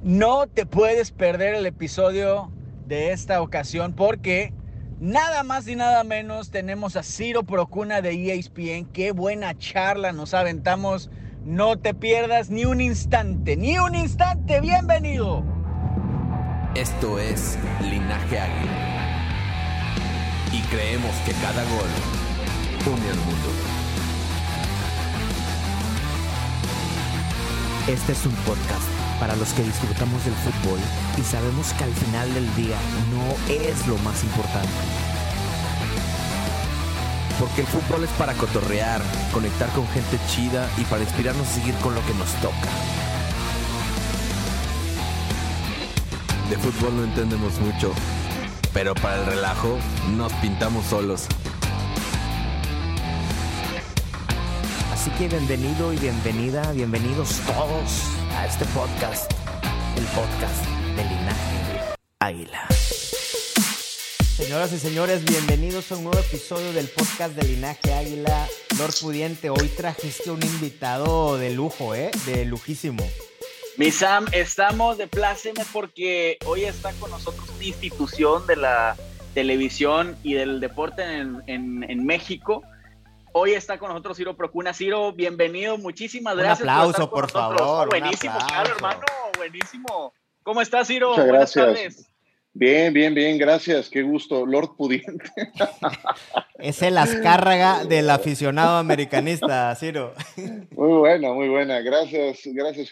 No te puedes perder el episodio de esta ocasión porque nada más y nada menos tenemos a Ciro Procuna de ESPN. Qué buena charla nos aventamos. No te pierdas ni un instante, ni un instante. Bienvenido. Esto es Linaje Águila. Y creemos que cada gol une al mundo. Este es un podcast para los que disfrutamos del fútbol y sabemos que al final del día no es lo más importante. Porque el fútbol es para cotorrear, conectar con gente chida y para inspirarnos a seguir con lo que nos toca. De fútbol no entendemos mucho, pero para el relajo nos pintamos solos. Así que bienvenido y bienvenida, bienvenidos todos a este podcast, el podcast de Linaje Águila. Señoras y señores, bienvenidos a un nuevo episodio del podcast de Linaje Águila. Lord Pudiente, hoy trajiste un invitado de lujo, de lujísimo. Mi Sam, estamos de pláceme porque hoy está con nosotros una institución de la televisión y del deporte en México. Hoy está con nosotros Ciro Procuna. Ciro, bienvenido, muchísimas gracias. Un aplauso, por favor. Oh, buenísimo, claro, hermano, buenísimo. ¿Cómo estás, Ciro? Muchas gracias. Buenas tardes. Bien, gracias, qué gusto, Lord Pudiente. Es el Azcárraga del aficionado americanista, Ciro. Muy buena, gracias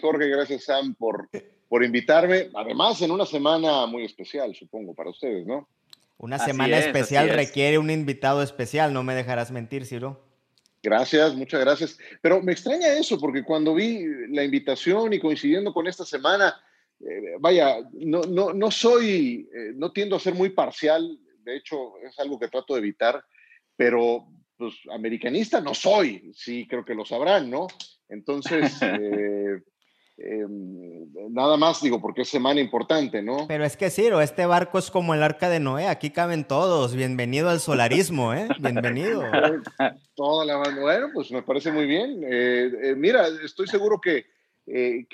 Jorge, gracias Sam por invitarme. Además, en una semana muy especial, supongo, para ustedes, ¿no? Una semana especial requiere un invitado especial, no me dejarás mentir, Ciro. Gracias, muchas gracias. Pero me extraña eso, porque cuando vi la invitación y coincidiendo con esta semana, no tiendo a ser muy parcial, de hecho es algo que trato de evitar, pero pues americanista no soy, sí creo que lo sabrán, ¿no? Entonces... nada más digo, porque es semana importante, ¿no? Pero es que Ciro, este barco es como el arca de Noé, aquí caben todos, bienvenido al solarismo, bienvenido. Toda la banda, bueno, pues me parece muy bien. Mira, estoy seguro que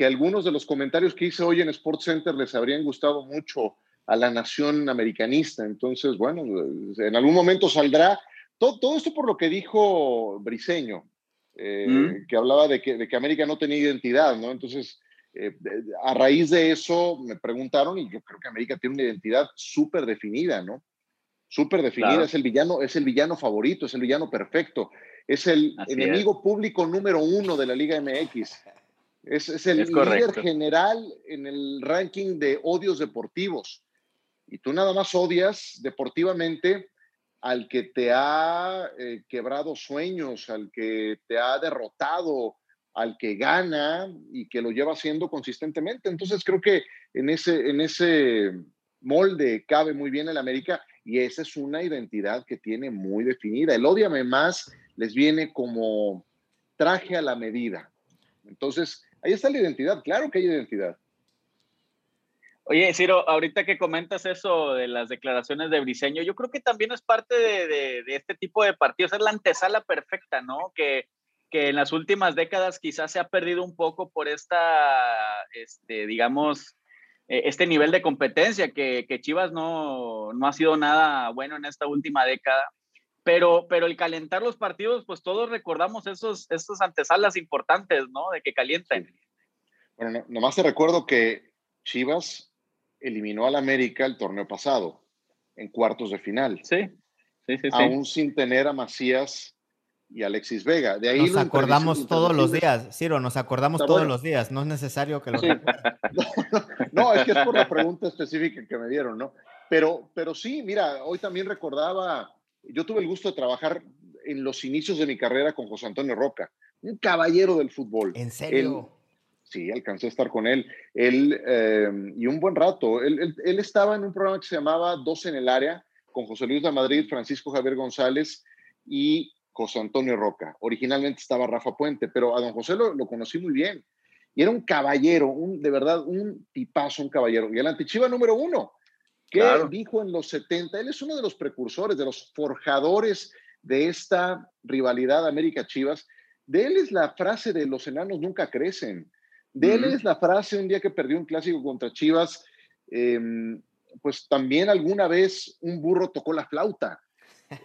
algunos de los comentarios que hice hoy en SportsCenter les habrían gustado mucho a la nación americanista, entonces, bueno, en algún momento saldrá todo esto por lo que dijo Briseño. Que hablaba de que América no tenía identidad, ¿no? Entonces, a raíz de eso me preguntaron y yo creo que América tiene una identidad súper definida, ¿no? Súper definida, claro. Es el villano favorito, es el villano perfecto, es el enemigo público número uno de la Liga MX, es líder general en el ranking de odios deportivos y tú nada más odias deportivamente al que te ha quebrado sueños, al que te ha derrotado, al que gana y que lo lleva haciendo consistentemente. Entonces creo que en ese molde cabe muy bien el América y esa es una identidad que tiene muy definida. El ódiame más les viene como traje a la medida. Entonces ahí está la identidad, claro que hay identidad. Oye, Ciro, ahorita que comentas eso de las declaraciones de Briseño, yo creo que también es parte de este tipo de partidos, es la antesala perfecta, ¿no? Que en las últimas décadas quizás se ha perdido un poco por este nivel de competencia, que Chivas no ha sido nada bueno en esta última década. Pero el calentar los partidos, pues todos recordamos esos antesalas importantes, ¿no? De que calientan. Sí. Bueno, nomás te recuerdo que Chivas eliminó al América el torneo pasado, en cuartos de final. Sí. Aún sin tener a Macías y Alexis Vega. De ahí nos acordamos todos los días, Ciro, nos acordamos todos los días. No es necesario que lo recuerden. No, es que es por la pregunta específica que me dieron, ¿no? Pero sí, mira, hoy también recordaba, yo tuve el gusto de trabajar en los inicios de mi carrera con José Antonio Roca, un caballero del fútbol. ¿En serio? Sí, alcancé a estar con él. Y un buen rato. Él estaba en un programa que se llamaba Dos en el Área, con José Luis de Madrid, Francisco Javier González y José Antonio Roca. Originalmente estaba Rafa Puente, pero a don José lo conocí muy bien. Y era un caballero, de verdad, un tipazo, un caballero. Y el antichiva número uno, que claro, dijo en los 70, él es uno de los precursores, de los forjadores de esta rivalidad América-Chivas. De él es la frase de los enanos nunca crecen. De él es la frase, un día que perdió un clásico contra Chivas, pues también alguna vez un burro tocó la flauta.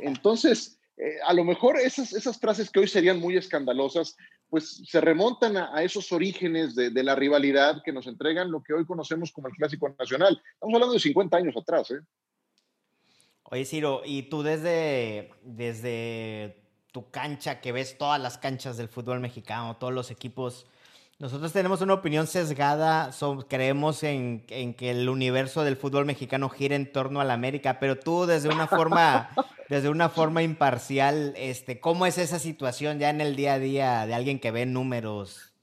Entonces, a lo mejor esas frases que hoy serían muy escandalosas, pues se remontan a esos orígenes de la rivalidad que nos entregan lo que hoy conocemos como el Clásico Nacional. Estamos hablando de 50 años atrás, ¿eh? Oye, Ciro, y tú desde tu cancha, que ves todas las canchas del fútbol mexicano, todos los equipos... Nosotros tenemos una opinión sesgada, creemos en que el universo del fútbol mexicano gira en torno a la América, pero tú desde una forma imparcial, ¿cómo es esa situación ya en el día a día de alguien que ve números?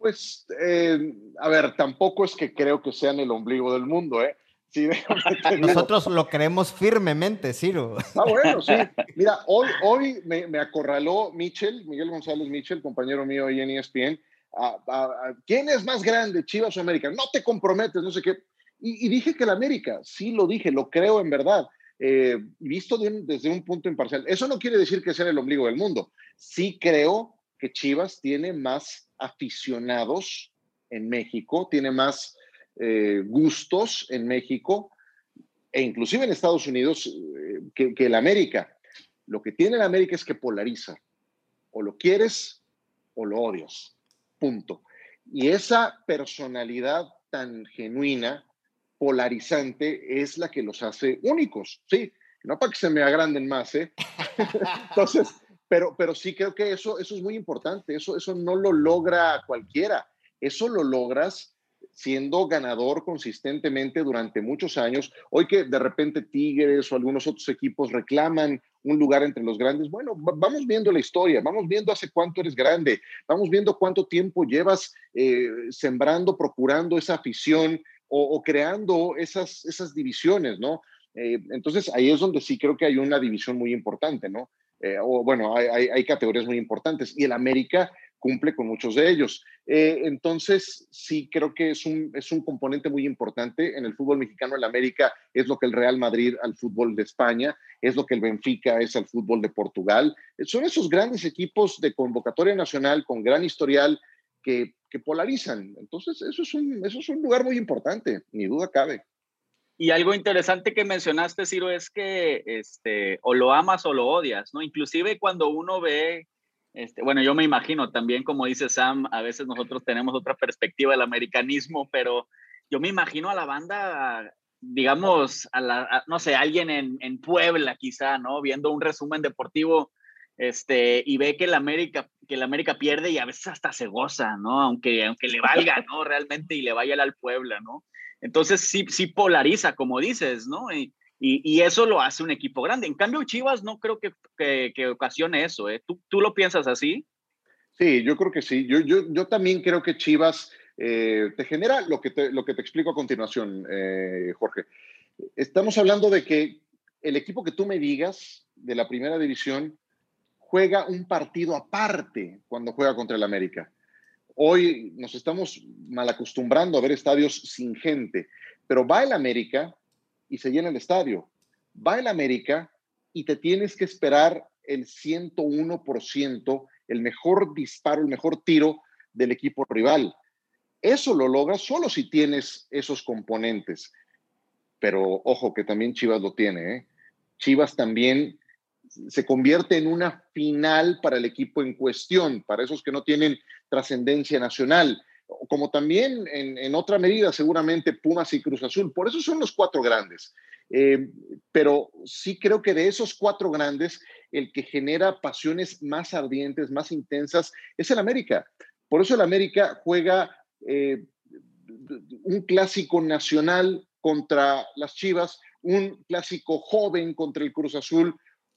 Pues, a ver, tampoco es que creo que sean el ombligo del mundo, ¿eh? Sí, nosotros lo creemos firmemente, Ciro. Ah, bueno, sí. Mira, hoy me acorraló Michel González Michel, compañero mío ahí en ESPN. ¿Quién es más grande, Chivas o América? No te comprometes, no sé qué. Y dije que el América, sí lo dije, lo creo en verdad, visto desde un punto imparcial. Eso no quiere decir que sea el ombligo del mundo. Sí creo que Chivas tiene más aficionados en México, tiene más... gustos en México e inclusive en Estados Unidos que el América. Lo que tiene el América es que polariza, o lo quieres o lo odias, punto. Y esa personalidad tan genuina, polarizante, es la que los hace únicos, sí, no para que se me agranden más, ¿eh? Entonces, pero sí creo que eso es muy importante, eso no lo logra cualquiera, eso lo logras siendo ganador consistentemente durante muchos años. Hoy que de repente Tigres o algunos otros equipos reclaman un lugar entre los grandes, bueno, vamos viendo la historia, vamos viendo hace cuánto eres grande, vamos viendo cuánto tiempo llevas sembrando, procurando esa afición o creando esas divisiones, ¿no? Entonces ahí es donde sí creo que hay una división muy importante, ¿no? Hay categorías muy importantes y el América cumple con muchos de ellos. Entonces, sí creo que es un componente muy importante en el fútbol mexicano. El América es lo que el Real Madrid al fútbol de España, es lo que el Benfica es al fútbol de Portugal. Son esos grandes equipos de convocatoria nacional con gran historial que polarizan. Entonces, eso es un lugar muy importante, ni duda cabe. Y algo interesante que mencionaste, Ciro, es que o lo amas o lo odias, ¿no? Inclusive cuando uno ve... bueno, yo me imagino también, como dice Sam, a veces nosotros tenemos otra perspectiva del americanismo, pero yo me imagino a la banda, digamos, no sé, alguien en Puebla quizá, ¿no? Viendo un resumen deportivo, y ve que el América pierde y a veces hasta se goza, ¿no? Aunque le valga, ¿no? Realmente, y le vaya al Puebla, ¿no? Entonces sí polariza, como dices, ¿no? Y eso lo hace un equipo grande. En cambio, Chivas no creo que ocasione eso, ¿eh? ¿Tú lo piensas así? Sí, yo creo que sí. Yo también creo que Chivas te genera lo que te explico a continuación, Jorge. Estamos hablando de que el equipo que tú me digas de la primera división juega un partido aparte cuando juega contra el América. Hoy nos estamos malacostumbrando a ver estadios sin gente, pero va el América... y se llena el estadio. Va el América y te tienes que esperar el 101%, el mejor disparo, el mejor tiro del equipo rival. Eso lo logras solo si tienes esos componentes. Pero ojo, que también Chivas lo tiene, ¿eh? Chivas también se convierte en una final para el equipo en cuestión, para esos que no tienen trascendencia nacional. Como también en otra medida seguramente Pumas y Cruz Azul, por eso son los cuatro grandes, pero sí creo que de esos cuatro grandes el que genera pasiones más ardientes, más intensas, es el América. Por eso el América juega un clásico nacional contra las Chivas, un clásico joven contra el Cruz Azul,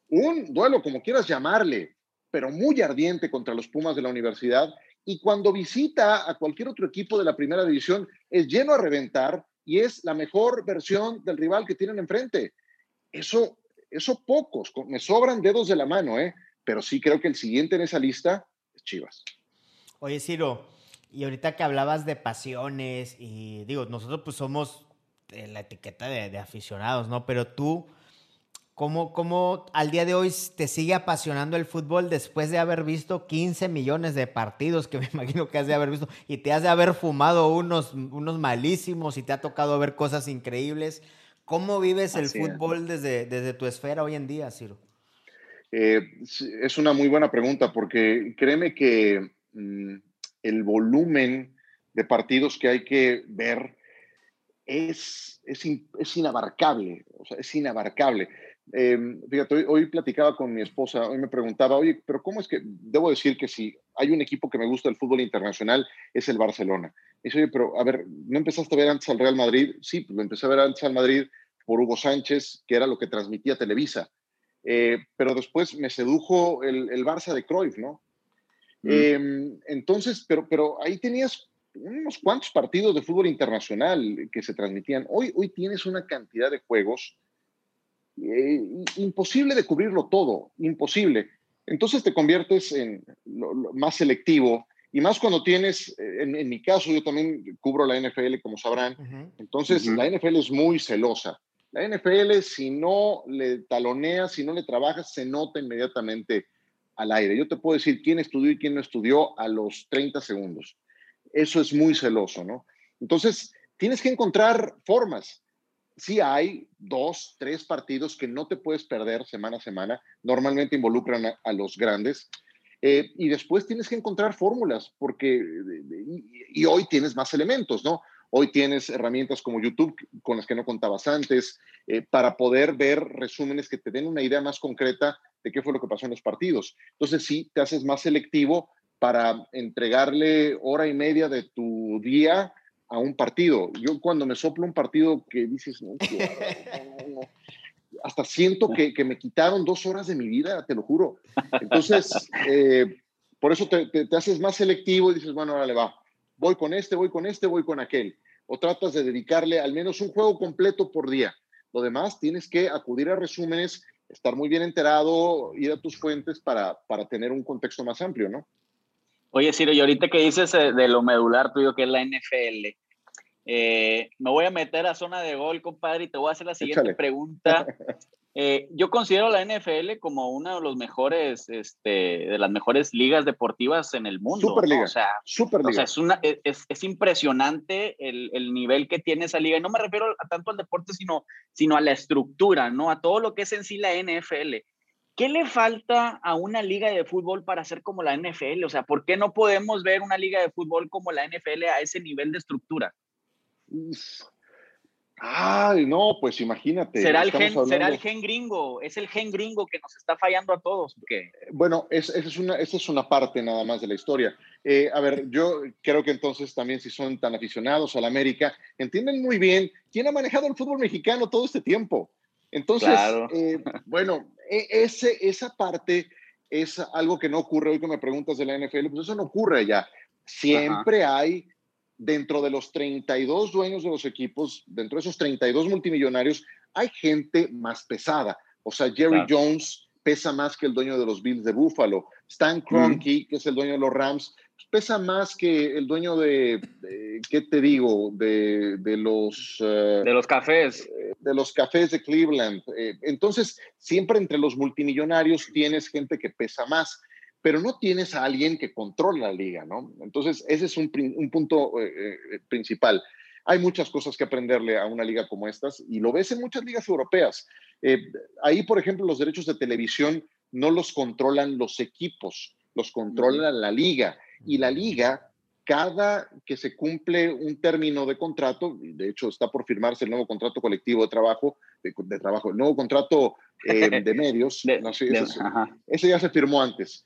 un duelo, como quieras llamarle, pero muy ardiente contra los Pumas de la universidad, y cuando visita a cualquier otro equipo de la primera división es lleno a reventar y es la mejor versión del rival que tienen enfrente. Eso pocos, me sobran dedos de la mano, pero sí creo que el siguiente en esa lista es Chivas. Oye, Ciro, y ahorita que hablabas de pasiones, y digo, nosotros pues somos la etiqueta de aficionados, ¿no? Pero tú, ¿cómo al día de hoy te sigue apasionando el fútbol después de haber visto 15 millones de partidos que me imagino que has de haber visto, y te has de haber fumado unos malísimos y te ha tocado ver cosas increíbles? ¿Cómo vives el fútbol desde tu esfera hoy en día, Ciro? Es una muy buena pregunta, porque créeme que el volumen de partidos que hay que ver es inabarcable. O sea, es inabarcable. Fíjate, hoy platicaba con mi esposa, hoy me preguntaba, oye, pero ¿cómo es que? Debo decir que si hay un equipo que me gusta del fútbol internacional, es el Barcelona. Y dice, oye, pero a ver, ¿no empezaste a ver antes al Real Madrid? Sí, pues lo empecé a ver antes al Madrid por Hugo Sánchez, que era lo que transmitía Televisa. Pero después me sedujo el Barça de Cruyff, ¿no? Mm. Entonces, pero ahí tenías unos cuantos partidos de fútbol internacional que se transmitían. Hoy tienes una cantidad de juegos imposible de cubrirlo todo, imposible. Entonces te conviertes en lo más selectivo, y más cuando tienes, en mi caso, yo también cubro la NFL, como sabrán. Uh-huh. Entonces, uh-huh, la NFL es muy celosa. La NFL, si no le taloneas, si no le trabajas, se nota inmediatamente al aire. Yo te puedo decir quién estudió y quién no estudió a los 30 segundos. Eso es muy celoso, ¿no? Entonces, tienes que encontrar formas. Sí hay 2, 3 partidos que no te puedes perder semana a semana. Normalmente involucran a los grandes. Y después tienes que encontrar fórmulas, porque y hoy tienes más elementos, ¿no? Hoy tienes herramientas como YouTube, con las que no contabas antes, para poder ver resúmenes que te den una idea más concreta de qué fue lo que pasó en los partidos. Entonces, sí, te haces más selectivo para entregarle hora y media de tu día a un partido. Yo cuando me soplo un partido que dices, no, hasta siento que me quitaron 2 horas de mi vida, te lo juro. Entonces, por eso te haces más selectivo y dices, bueno, ahora le va. Voy con este, voy con este, voy con aquel. O tratas de dedicarle al menos un juego completo por día. Lo demás, tienes que acudir a resúmenes, estar muy bien enterado, ir a tus fuentes para tener un contexto más amplio, ¿no? Oye, Ciro, y ahorita que dices de lo medular tuyo, que es la NFL, me voy a meter a zona de gol, compadre, y te voy a hacer la siguiente pregunta. Yo considero la NFL como una de los mejores, de las mejores ligas deportivas en el mundo. Superliga, ¿no? Superliga. O sea, es impresionante el nivel que tiene esa liga. Y no me refiero tanto al deporte, sino a la estructura, ¿no? A todo lo que es en sí la NFL. ¿Qué le falta a una liga de fútbol para ser como la NFL? O sea, ¿por qué no podemos ver una liga de fútbol como la NFL a ese nivel de estructura? Ay, no, pues imagínate. ¿Será el gen gringo? ¿Es el gen gringo que nos está fallando a todos? ¿Qué? Bueno, esa es una parte nada más de la historia. A ver, yo creo que entonces también, si son tan aficionados a la América, entienden muy bien quién ha manejado el fútbol mexicano todo este tiempo. Entonces, claro. Bueno, esa parte es algo que no ocurre. Hoy que me preguntas de la NFL, pues eso no ocurre allá. Siempre, ajá, hay, dentro de los 32 dueños de los equipos, dentro de esos 32 multimillonarios, hay gente más pesada. O sea, Jerry, claro, Jones pesa más que el dueño de los Bills de Buffalo. Stan Kroenke, que es el dueño de los Rams, pesa más que el dueño de ¿qué te digo? De los cafés. De los cafés de Cleveland. Entonces, siempre entre los multimillonarios tienes gente que pesa más, pero no tienes a alguien que controla la liga, ¿no? Entonces, ese es un punto principal. Hay muchas cosas que aprenderle a una liga como estas, y lo ves en muchas ligas europeas. Ahí, por ejemplo, los derechos de televisión no los controlan los equipos, los controla la liga. Y la liga, cada que se cumple un término de contrato, de hecho está por firmarse el nuevo contrato colectivo de trabajo, el nuevo contrato de medios, ese ya se firmó antes,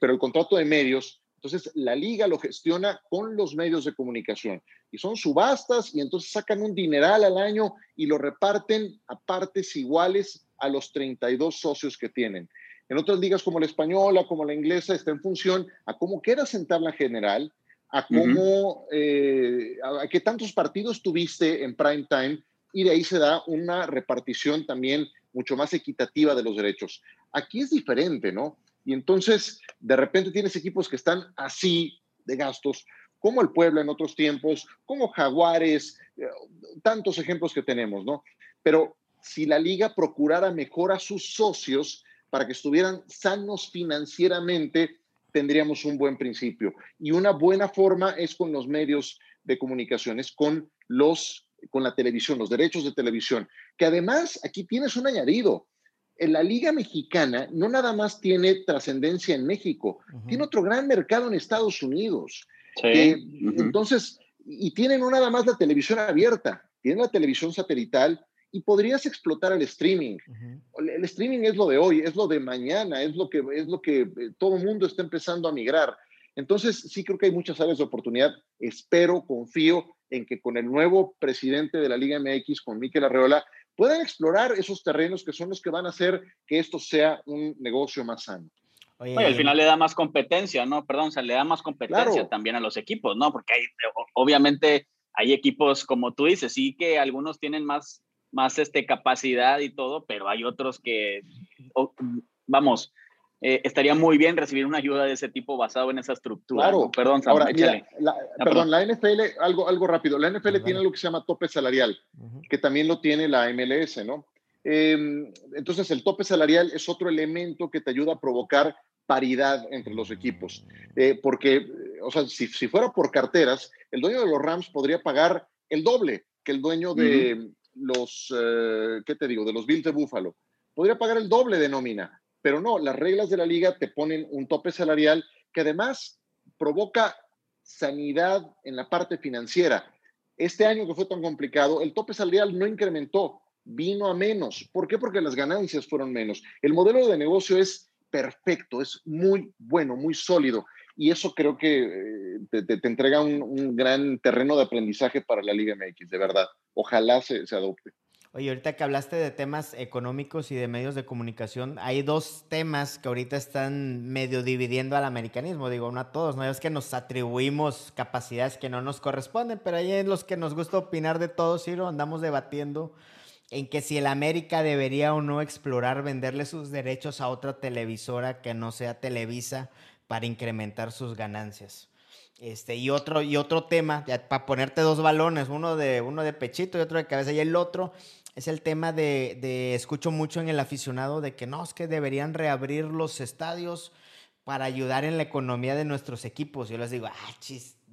pero el contrato de medios, entonces la liga lo gestiona con los medios de comunicación, y son subastas, y entonces sacan un dineral al año y lo reparten a partes iguales a los 32 socios que tienen. En otras ligas como la española, como la inglesa, está en función a cómo quiera sentar la general, a cómo, a qué tantos partidos tuviste en prime time, y de ahí se da una repartición también mucho más equitativa de los derechos. Aquí es diferente, ¿no? Y entonces, de repente tienes equipos que están así de gastos, como el Puebla en otros tiempos, como Jaguares, tantos ejemplos que tenemos, ¿no? Pero si la liga procurara mejor a sus socios para que estuvieran sanos financieramente, tendríamos un buen principio. Y una buena forma es con los medios de comunicaciones, con la televisión, los derechos de televisión. Que además, aquí tienes un añadido. En la Liga Mexicana no nada más tiene trascendencia en México, tiene otro gran mercado en Estados Unidos. Sí. Entonces, y tienen no nada más la televisión abierta, tienen la televisión satelital, y podrías explotar el streaming. El streaming es lo de hoy, es lo de mañana, es lo que todo el mundo está empezando a migrar. Entonces, sí creo que hay muchas áreas de oportunidad. Espero, confío en que con el nuevo presidente de la Liga MX, con Mikel Arreola, puedan explorar esos terrenos que son los que van a hacer que esto sea un negocio más sano. Oye, al final le da más competencia, ¿no? Perdón, o sea, le da más competencia también a los equipos, ¿no? Porque hay, obviamente hay equipos, como tú dices, sí que algunos tienen más capacidad y todo, pero hay otros que, estaría muy bien recibir una ayuda de ese tipo basado en esa estructura. Claro. Perdón, Sam, ahora, mira, la NFL, algo rápido, la NFL tiene lo que se llama tope salarial, que también lo tiene la MLS, ¿no? Entonces, el tope salarial es otro elemento que te ayuda a provocar paridad entre los equipos. Porque, o sea, si fuera por carteras, el dueño de los Rams podría pagar el doble que el dueño de... de los Bills de Buffalo. Podría pagar el doble de nómina, pero no, las reglas de la liga te ponen un tope salarial que además provoca sanidad en la parte financiera. Este año que fue tan complicado, el tope salarial no incrementó, vino a menos. ¿Por qué? Porque las ganancias fueron menos. El modelo de negocio es perfecto, es muy bueno, muy sólido, y eso creo que te entrega un gran terreno de aprendizaje para la Liga MX, de verdad. Ojalá se adopte. Oye, ahorita que hablaste de temas económicos y de medios de comunicación, hay dos temas que ahorita están medio dividiendo al americanismo, digo, no a todos, ¿no? Es que nos atribuimos capacidades que no nos corresponden, pero ahí es los que nos gusta opinar de todo, Ciro, andamos debatiendo en que si el América debería o no explorar venderle sus derechos a otra televisora que no sea Televisa para incrementar sus ganancias. Y otro tema, ya, para ponerte dos balones, uno de pechito y otro de cabeza, y el otro es el tema de escucho mucho en el aficionado de que no, es que deberían reabrir los estadios para ayudar en la economía de nuestros equipos. Yo les digo,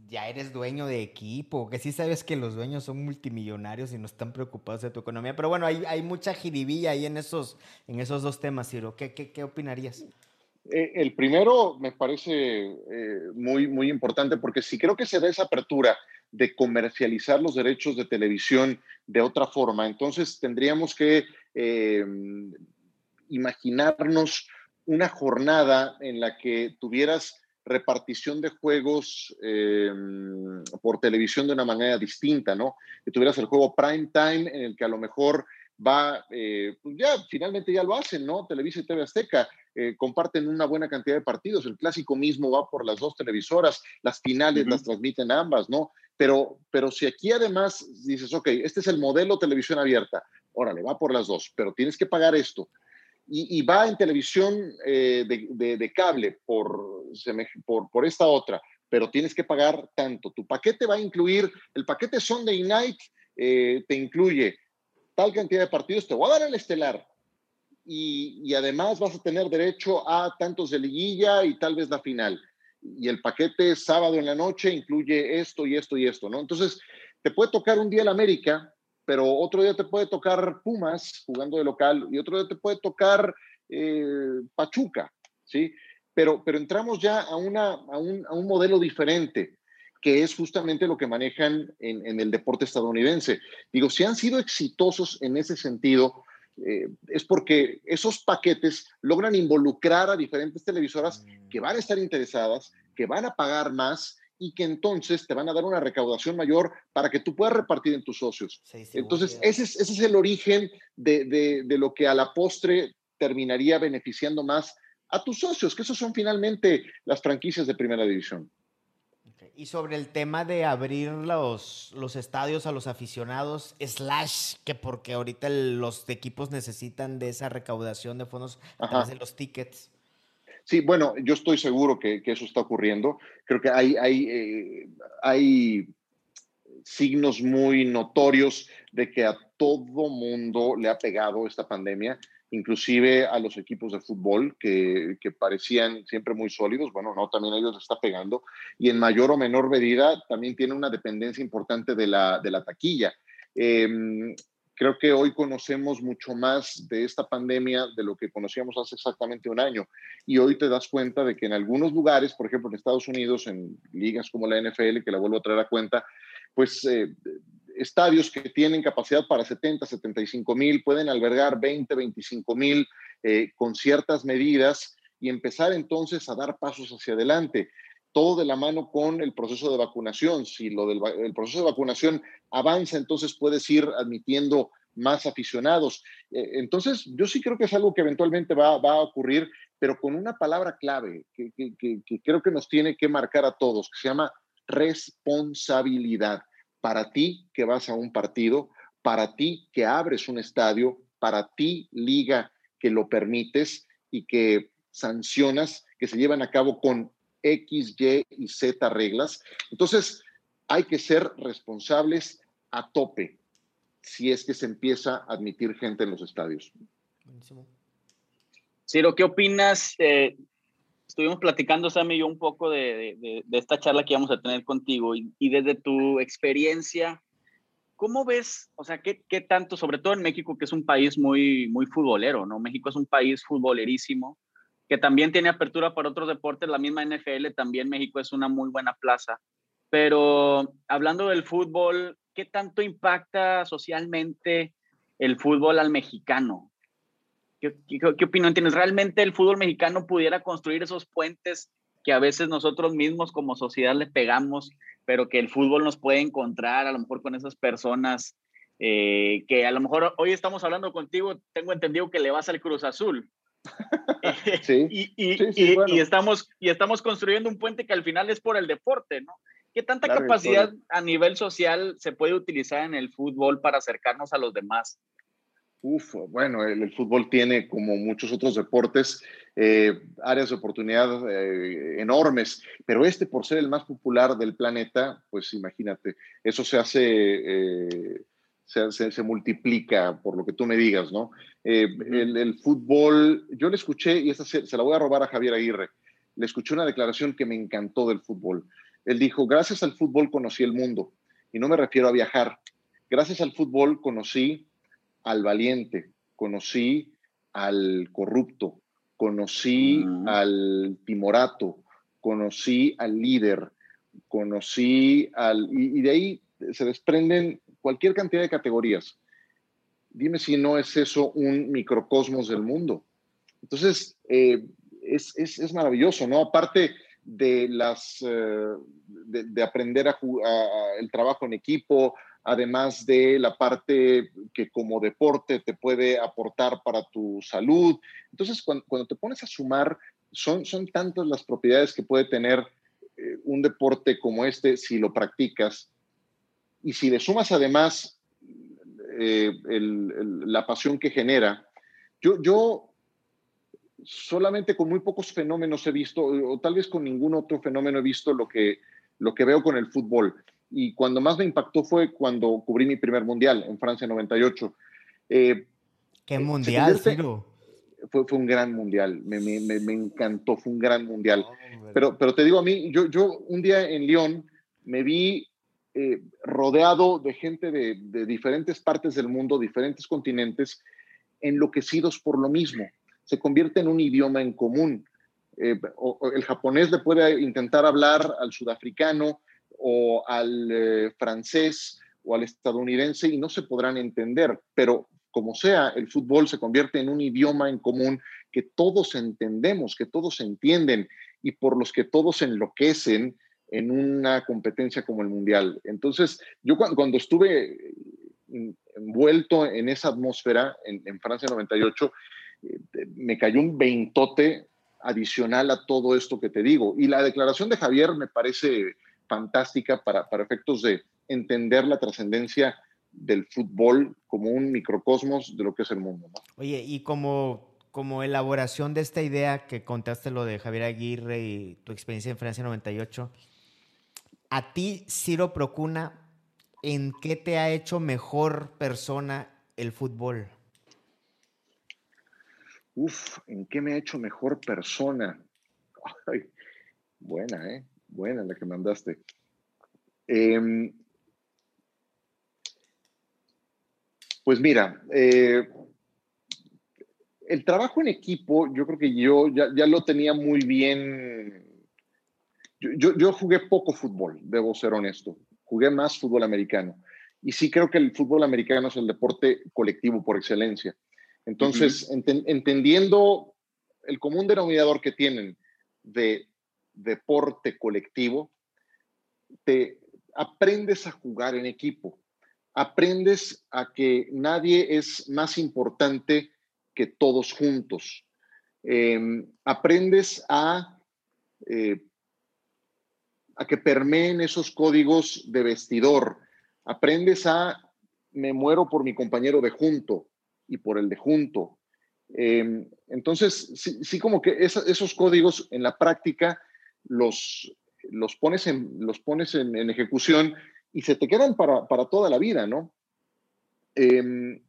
ya eres dueño de equipo, que sí sabes que los dueños son multimillonarios y no están preocupados de tu economía. Pero bueno, hay mucha jiribilla ahí en esos dos temas, Ciro. ¿Qué opinarías? El primero me parece muy, muy importante, porque sí creo que se da esa apertura de comercializar los derechos de televisión de otra forma. Entonces tendríamos que imaginarnos una jornada en la que tuvieras repartición de juegos por televisión de una manera distinta, ¿no? Que tuvieras el juego prime time en el que a lo mejor va, pues ya finalmente ya lo hacen, ¿no? Televisa y TV Azteca comparten una buena cantidad de partidos, el clásico mismo va por las dos televisoras, las finales las transmiten ambas, ¿no? Pero si aquí además dices, ok, este es el modelo televisión abierta, órale, va por las dos, pero tienes que pagar esto. Y va en televisión de cable por esta otra, pero tienes que pagar tanto. Tu paquete va a incluir, el paquete Sunday Night te incluye tal cantidad de partidos, te voy a dar el estelar y además vas a tener derecho a tantos de liguilla y tal vez la final, y el paquete sábado en la noche incluye esto y esto y esto, ¿no? Entonces te puede tocar un día el América, pero otro día te puede tocar Pumas jugando de local y otro día te puede tocar Pachuca, ¿sí? Pero entramos ya a un modelo diferente, que es justamente lo que manejan en el deporte estadounidense. Digo, si han sido exitosos en ese sentido, es porque esos paquetes logran involucrar a diferentes televisoras que van a estar interesadas, que van a pagar más y que entonces te van a dar una recaudación mayor para que tú puedas repartir en tus socios. Sí, sí, entonces, ese es el origen de lo que a la postre terminaría beneficiando más a tus socios, que esos son finalmente las franquicias de primera división. Okay. Y sobre el tema de abrir los estadios a los aficionados, slash, que porque ahorita los equipos necesitan de esa recaudación de fondos a través de los tickets. Sí, bueno, yo estoy seguro que eso está ocurriendo. Creo que hay signos muy notorios de que a todo mundo le ha pegado esta pandemia, inclusive a los equipos de fútbol que parecían siempre muy sólidos. Bueno, no, también a ellos les está pegando. Y en mayor o menor medida también tiene una dependencia importante de la taquilla. Creo que hoy conocemos mucho más de esta pandemia de lo que conocíamos hace exactamente un año. Y hoy te das cuenta de que en algunos lugares, por ejemplo en Estados Unidos, en ligas como la NFL, que la vuelvo a traer a cuenta, pues estadios que tienen capacidad para 70, 75 mil, pueden albergar 20, 25 mil con ciertas medidas y empezar entonces a dar pasos hacia adelante. Todo de la mano con el proceso de vacunación. Si lo del proceso de vacunación avanza, entonces puedes ir admitiendo más aficionados. Entonces, yo sí creo que es algo que eventualmente va a ocurrir, pero con una palabra clave que creo que nos tiene que marcar a todos, que se llama responsabilidad. Para ti que vas a un partido, para ti que abres un estadio, para ti, liga, que lo permites y que sancionas, que se llevan a cabo con X, Y y Z reglas. Entonces, hay que ser responsables a tope si es que se empieza a admitir gente en los estadios. Buenísimo. Ciro, ¿qué opinas? Estuvimos platicando, Sam y yo, un poco de esta charla que íbamos a tener contigo y desde tu experiencia, ¿cómo ves? O sea, ¿qué tanto, sobre todo en México, que es un país muy, muy futbolero, ¿no? México es un país futbolerísimo, que también tiene apertura para otros deportes, la misma NFL, también México es una muy buena plaza. Pero hablando del fútbol, ¿qué tanto impacta socialmente el fútbol al mexicano? ¿Qué opinión tienes? ¿Realmente el fútbol mexicano pudiera construir esos puentes que a veces nosotros mismos como sociedad le pegamos, pero que el fútbol nos puede encontrar a lo mejor con esas personas que a lo mejor hoy estamos hablando contigo, tengo entendido que le vas al Cruz Azul? Sí, bueno. y estamos construyendo un puente que al final es por el deporte, ¿no? ¿Qué tanta Larga capacidad historia. A nivel social se puede utilizar en el fútbol para acercarnos a los demás? Bueno, el fútbol tiene, como muchos otros deportes, áreas de oportunidad enormes, pero por ser el más popular del planeta, pues imagínate, eso se hace... Se multiplica por lo que tú me digas, ¿no? El fútbol, yo le escuché, y esta se la voy a robar a Javier Aguirre, le escuché una declaración que me encantó del fútbol. Él dijo, gracias al fútbol conocí el mundo, y no me refiero a viajar. Gracias al fútbol conocí al valiente, conocí al corrupto, conocí al timorato, conocí al líder, conocí al... Y de ahí se desprenden cualquier cantidad de categorías. Dime si no es eso un microcosmos del mundo. Entonces, es maravilloso, ¿no? Aparte de aprender a el trabajo en equipo, además de la parte que como deporte te puede aportar para tu salud. Entonces, cuando te pones a sumar, son tantas las propiedades que puede tener un deporte como este si lo practicas. Y si le sumas además la pasión que genera, yo solamente con muy pocos fenómenos he visto, o tal vez con ningún otro fenómeno he visto lo que veo con el fútbol. Y cuando más me impactó fue cuando cubrí mi primer mundial en Francia 98. ¿Qué mundial, Ciro? Fue un gran mundial, me encantó, fue un gran mundial. Pero te digo a mí, yo un día en Lyon me vi... rodeado de gente de diferentes partes del mundo, diferentes continentes, enloquecidos por lo mismo. Se convierte en un idioma en común. El japonés le puede intentar hablar al sudafricano o al francés o al estadounidense y no se podrán entender, pero como sea, el fútbol se convierte en un idioma en común que todos entendemos, que todos entienden y por los que todos enloquecen en una competencia como el Mundial. Entonces, yo cuando estuve envuelto en esa atmósfera en Francia 98, me cayó un veintote adicional a todo esto que te digo. Y la declaración de Javier me parece fantástica para efectos de entender la trascendencia del fútbol como un microcosmos de lo que es el mundo, ¿no? Oye, y como elaboración de esta idea que contaste, lo de Javier Aguirre y tu experiencia en Francia 98, a ti, Ciro Procuna, ¿en qué te ha hecho mejor persona el fútbol? ¿En qué me ha hecho mejor persona? Ay, buena, ¿eh? Buena la que mandaste. Pues mira, el trabajo en equipo, yo creo que yo ya lo tenía muy bien. Yo jugué poco fútbol, debo ser honesto. Jugué más fútbol americano. Y sí creo que el fútbol americano es el deporte colectivo por excelencia. Entonces, entendiendo el común denominador que tienen de deporte colectivo, te aprendes a jugar en equipo. Aprendes a que nadie es más importante que todos juntos. Aprendes a que permeen esos códigos de vestidor. Aprendes a me muero por mi compañero de junto y por el de junto. Entonces, sí como que esos códigos en la práctica los pones en ejecución y se te quedan para toda la vida, ¿no? ¿En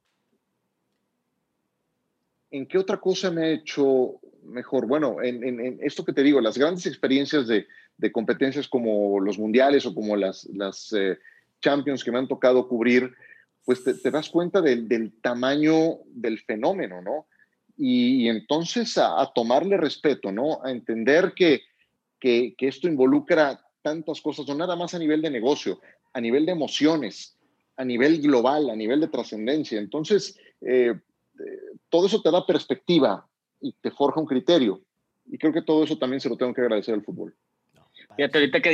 qué otra cosa me ha hecho mejor? Bueno, en esto que te digo, las grandes experiencias de competencias como los mundiales o como las Champions que me han tocado cubrir, pues te das cuenta del tamaño del fenómeno, ¿no? Y entonces a tomarle respeto, ¿no? A entender que esto involucra tantas cosas, no nada más a nivel de negocio, a nivel de emociones, a nivel global, a nivel de trascendencia. Entonces, todo eso te da perspectiva y te forja un criterio. Y creo que todo eso también se lo tengo que agradecer al fútbol. Fíjate, ahorita que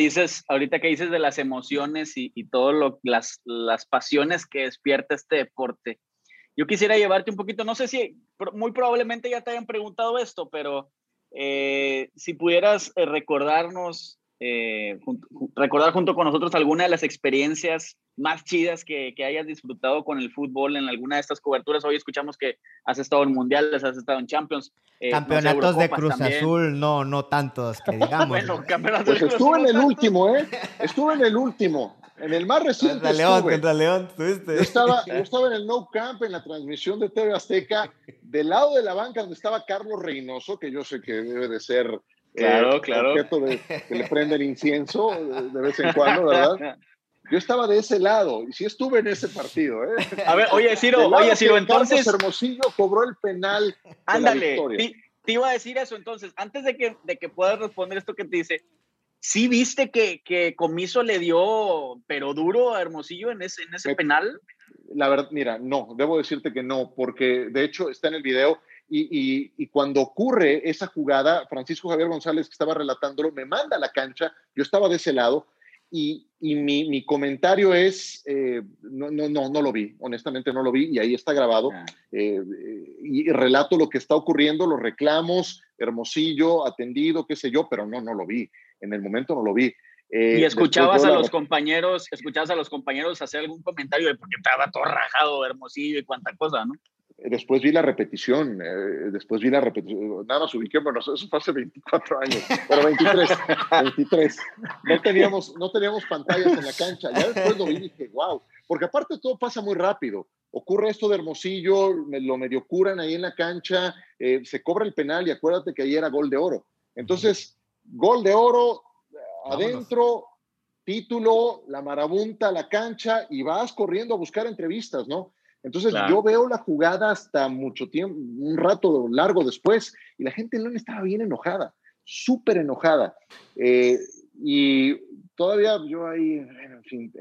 dices de las emociones y todas las pasiones que despierta este deporte, yo quisiera llevarte un poquito, no sé si, muy probablemente ya te hayan preguntado esto, pero si pudieras recordarnos, recordar junto con nosotros alguna de las experiencias más chidas que hayas disfrutado con el fútbol en alguna de estas coberturas. Hoy escuchamos que has estado en Mundiales, has estado en Champions. Campeonatos de Cruz también. Azul, no tantos, que digamos. Bueno, campeonatos pues de Cruz Azul. Estuve en el último, ¿eh? Estuve en el último. En el más reciente Contra León, tuviste. Yo estaba en el Nou Camp, en la transmisión de TV Azteca, del lado de la banca donde estaba Carlos Reynoso, que yo sé que debe de ser... Claro. Objeto que le prende el incienso de vez en cuando, ¿verdad? Yo estaba de ese lado y sí estuve en ese partido, ¿eh? A ver, oye Ciro, entonces Hermosillo cobró el penal. Ándale, te iba a decir eso entonces, antes de que puedas responder esto que te dice. ¿Sí viste que Comiso le dio pero duro a Hermosillo en ese penal? La verdad, mira, no, debo decirte que no, porque de hecho está en el video. Y cuando ocurre esa jugada, Francisco Javier González, que estaba relatándolo, me manda a la cancha, yo estaba de ese lado, y mi comentario es, no lo vi, honestamente no lo vi, y ahí está grabado, y relato lo que está ocurriendo, los reclamos, Hermosillo, atendido, qué sé yo, pero no lo vi, en el momento no lo vi. Y escuchabas a los compañeros hacer algún comentario de porque estaba todo rajado Hermosillo y cuánta cosa, ¿no? Después vi la repetición, nada más ubiqué, bueno, eso fue hace 24 años, pero 23. No teníamos pantallas en la cancha, ya después lo vi y dije, wow, porque aparte todo pasa muy rápido, ocurre esto de Hermosillo, lo medio curan ahí en la cancha, se cobra el penal y acuérdate que ahí era gol de oro, entonces, gol de oro, adentro... Vámonos. Título, la marabunta, la cancha, y vas corriendo a buscar entrevistas, ¿no? Entonces, claro. Yo veo la jugada hasta mucho tiempo, un rato largo después, y la gente no estaba bien enojada, súper enojada. Y todavía yo ahí, en fin,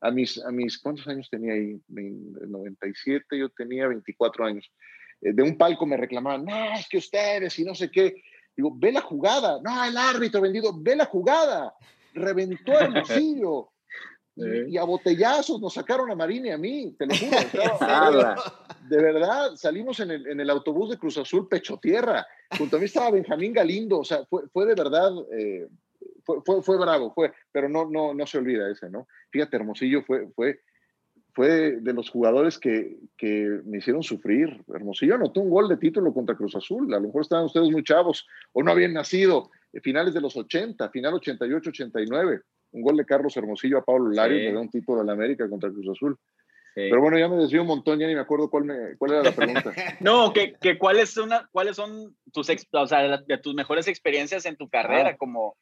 a mis ¿cuántos años tenía ahí? 97, yo tenía 24 años. De un palco me reclamaban, no, es que ustedes y no sé qué. Digo, ve la jugada. No, el árbitro vendido, ve la jugada. reventó a Hermosillo. Y a botellazos nos sacaron a Marín y a mí, te lo juro. De verdad, salimos en el autobús de Cruz Azul pecho tierra. Junto a mí estaba Benjamín Galindo. O sea, fue de verdad, fue bravo, pero no se olvida ese, ¿no? Fíjate, Hermosillo fue de los jugadores que me hicieron sufrir. Hermosillo anotó un gol de título contra Cruz Azul. A lo mejor estaban ustedes muy chavos o no habían nacido. Finales de los 80, final 88, 89. Un gol de Carlos Hermosillo a Pablo Larios le da un título a la América contra Cruz Azul. Sí. Pero bueno, ya me desvío un montón, ya ni me acuerdo cuál era la pregunta. No, que cuáles son tus mejores experiencias en tu carrera, como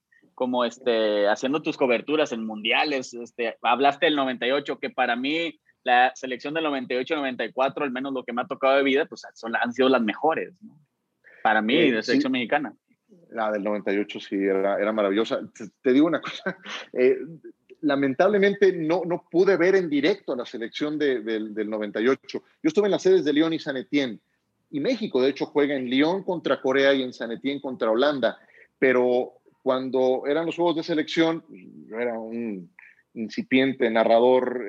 haciendo tus coberturas en mundiales. Hablaste del 98, que para mí la selección del 98-94, al menos lo que me ha tocado de vida, pues han sido las mejores, ¿no? Para mí, de selección mexicana. La del 98 sí era maravillosa. Te digo una cosa, lamentablemente no pude ver en directo a la selección del 98. Yo estuve en las sedes de Lyon y San Etienne, y México de hecho juega en Lyon contra Corea y en San Etienne contra Holanda, pero cuando eran los juegos de selección, yo era un incipiente narrador.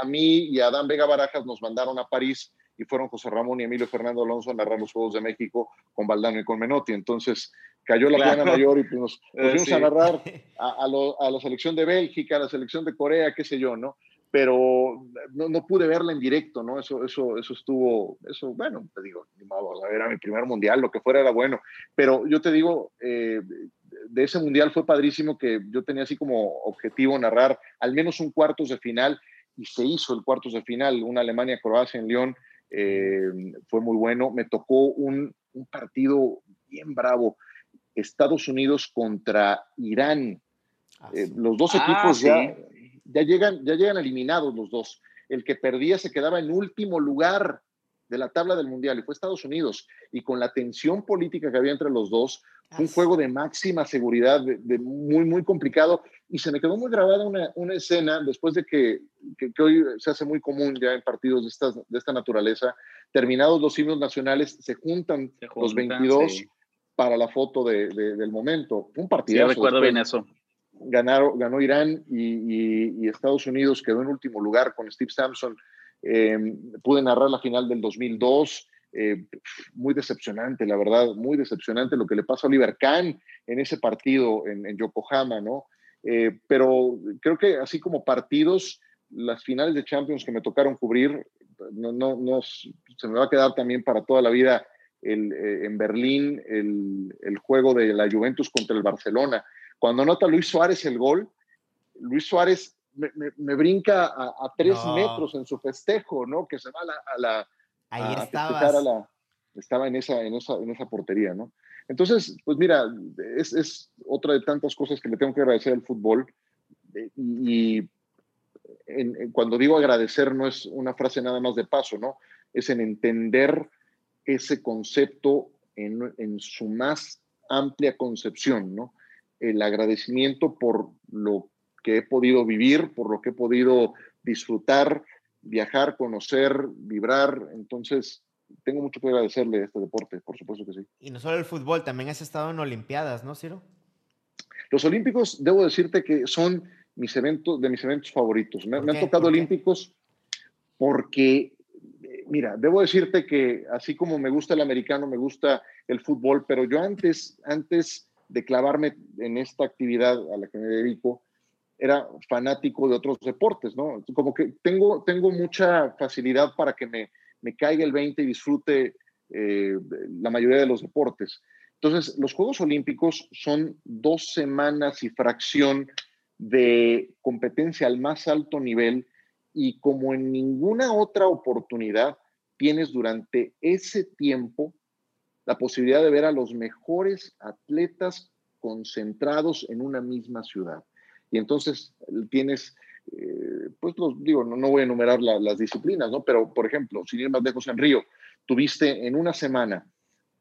A mí y a Adán Vega Barajas nos mandaron a París, y fueron José Ramón y Emilio Fernando Alonso a narrar los Juegos de México con Valdano y con Menotti. Entonces cayó la plana mayor y pues nos fuimos a narrar a la selección de Bélgica, a la selección de Corea, qué sé yo, ¿no? Pero no pude verla en directo, ¿no? Eso bueno, te digo, era mi primer mundial, lo que fuera era bueno. Pero yo te digo, de ese mundial fue padrísimo, que yo tenía así como objetivo narrar al menos un cuartos de final, y se hizo el cuartos de final, una Alemania-Croacia en Lyon. Fue muy bueno. Me tocó un partido bien bravo, Estados Unidos contra Irán. Los dos equipos ya llegan eliminados los dos. El que perdía se quedaba en último lugar de la tabla del mundial, y fue Estados Unidos, y con la tensión política que había entre los dos, fue un juego de máxima seguridad, de muy, muy complicado, y se me quedó muy grabada una escena, después de que hoy se hace muy común ya en partidos de esta naturaleza. Terminados los himnos nacionales, se juntan los 22 para la foto del momento. Fue un partidazo. Sí, recuerdo bien eso. Ganó Irán, y Estados Unidos quedó en último lugar con Steve Sampson. Pude narrar la final del 2002, muy decepcionante, la verdad, muy decepcionante lo que le pasó a Oliver Kahn en ese partido en Yokohama, ¿no? Pero creo que así como partidos, las finales de Champions que me tocaron cubrir, no se me va a quedar también para toda la vida en Berlín el juego de la Juventus contra el Barcelona. Cuando anota Luis Suárez el gol, Luis Suárez me brinca a 3 metros en su festejo, ¿no? Que se va ahí estaba en esa portería, ¿no? Entonces, pues mira, es otra de tantas cosas que le tengo que agradecer al fútbol. Y cuando digo agradecer, no es una frase nada más de paso, ¿no? Es en entender ese concepto en su más amplia concepción, ¿no? El agradecimiento por lo que he podido vivir, por lo que he podido disfrutar, viajar, conocer, vibrar. Entonces, tengo mucho que agradecerle a este deporte, por supuesto que sí. Y no solo el fútbol, también has estado en Olimpiadas, ¿no, Ciro? Los Olímpicos, debo decirte que son mis eventos favoritos. Me han tocado Olímpicos porque, mira, debo decirte que así como me gusta el americano, me gusta el fútbol, pero yo antes de clavarme en esta actividad a la que me dedico, era fanático de otros deportes, ¿no? Como que tengo mucha facilidad para que me caiga el 20 y disfrute la mayoría de los deportes. Entonces, los Juegos Olímpicos son 2 semanas y fracción de competencia al más alto nivel, y como en ninguna otra oportunidad tienes durante ese tiempo la posibilidad de ver a los mejores atletas concentrados en una misma ciudad. Y entonces tienes, pues no voy a enumerar las disciplinas, ¿no? Pero, por ejemplo, si ir más lejos en Río, tuviste en una semana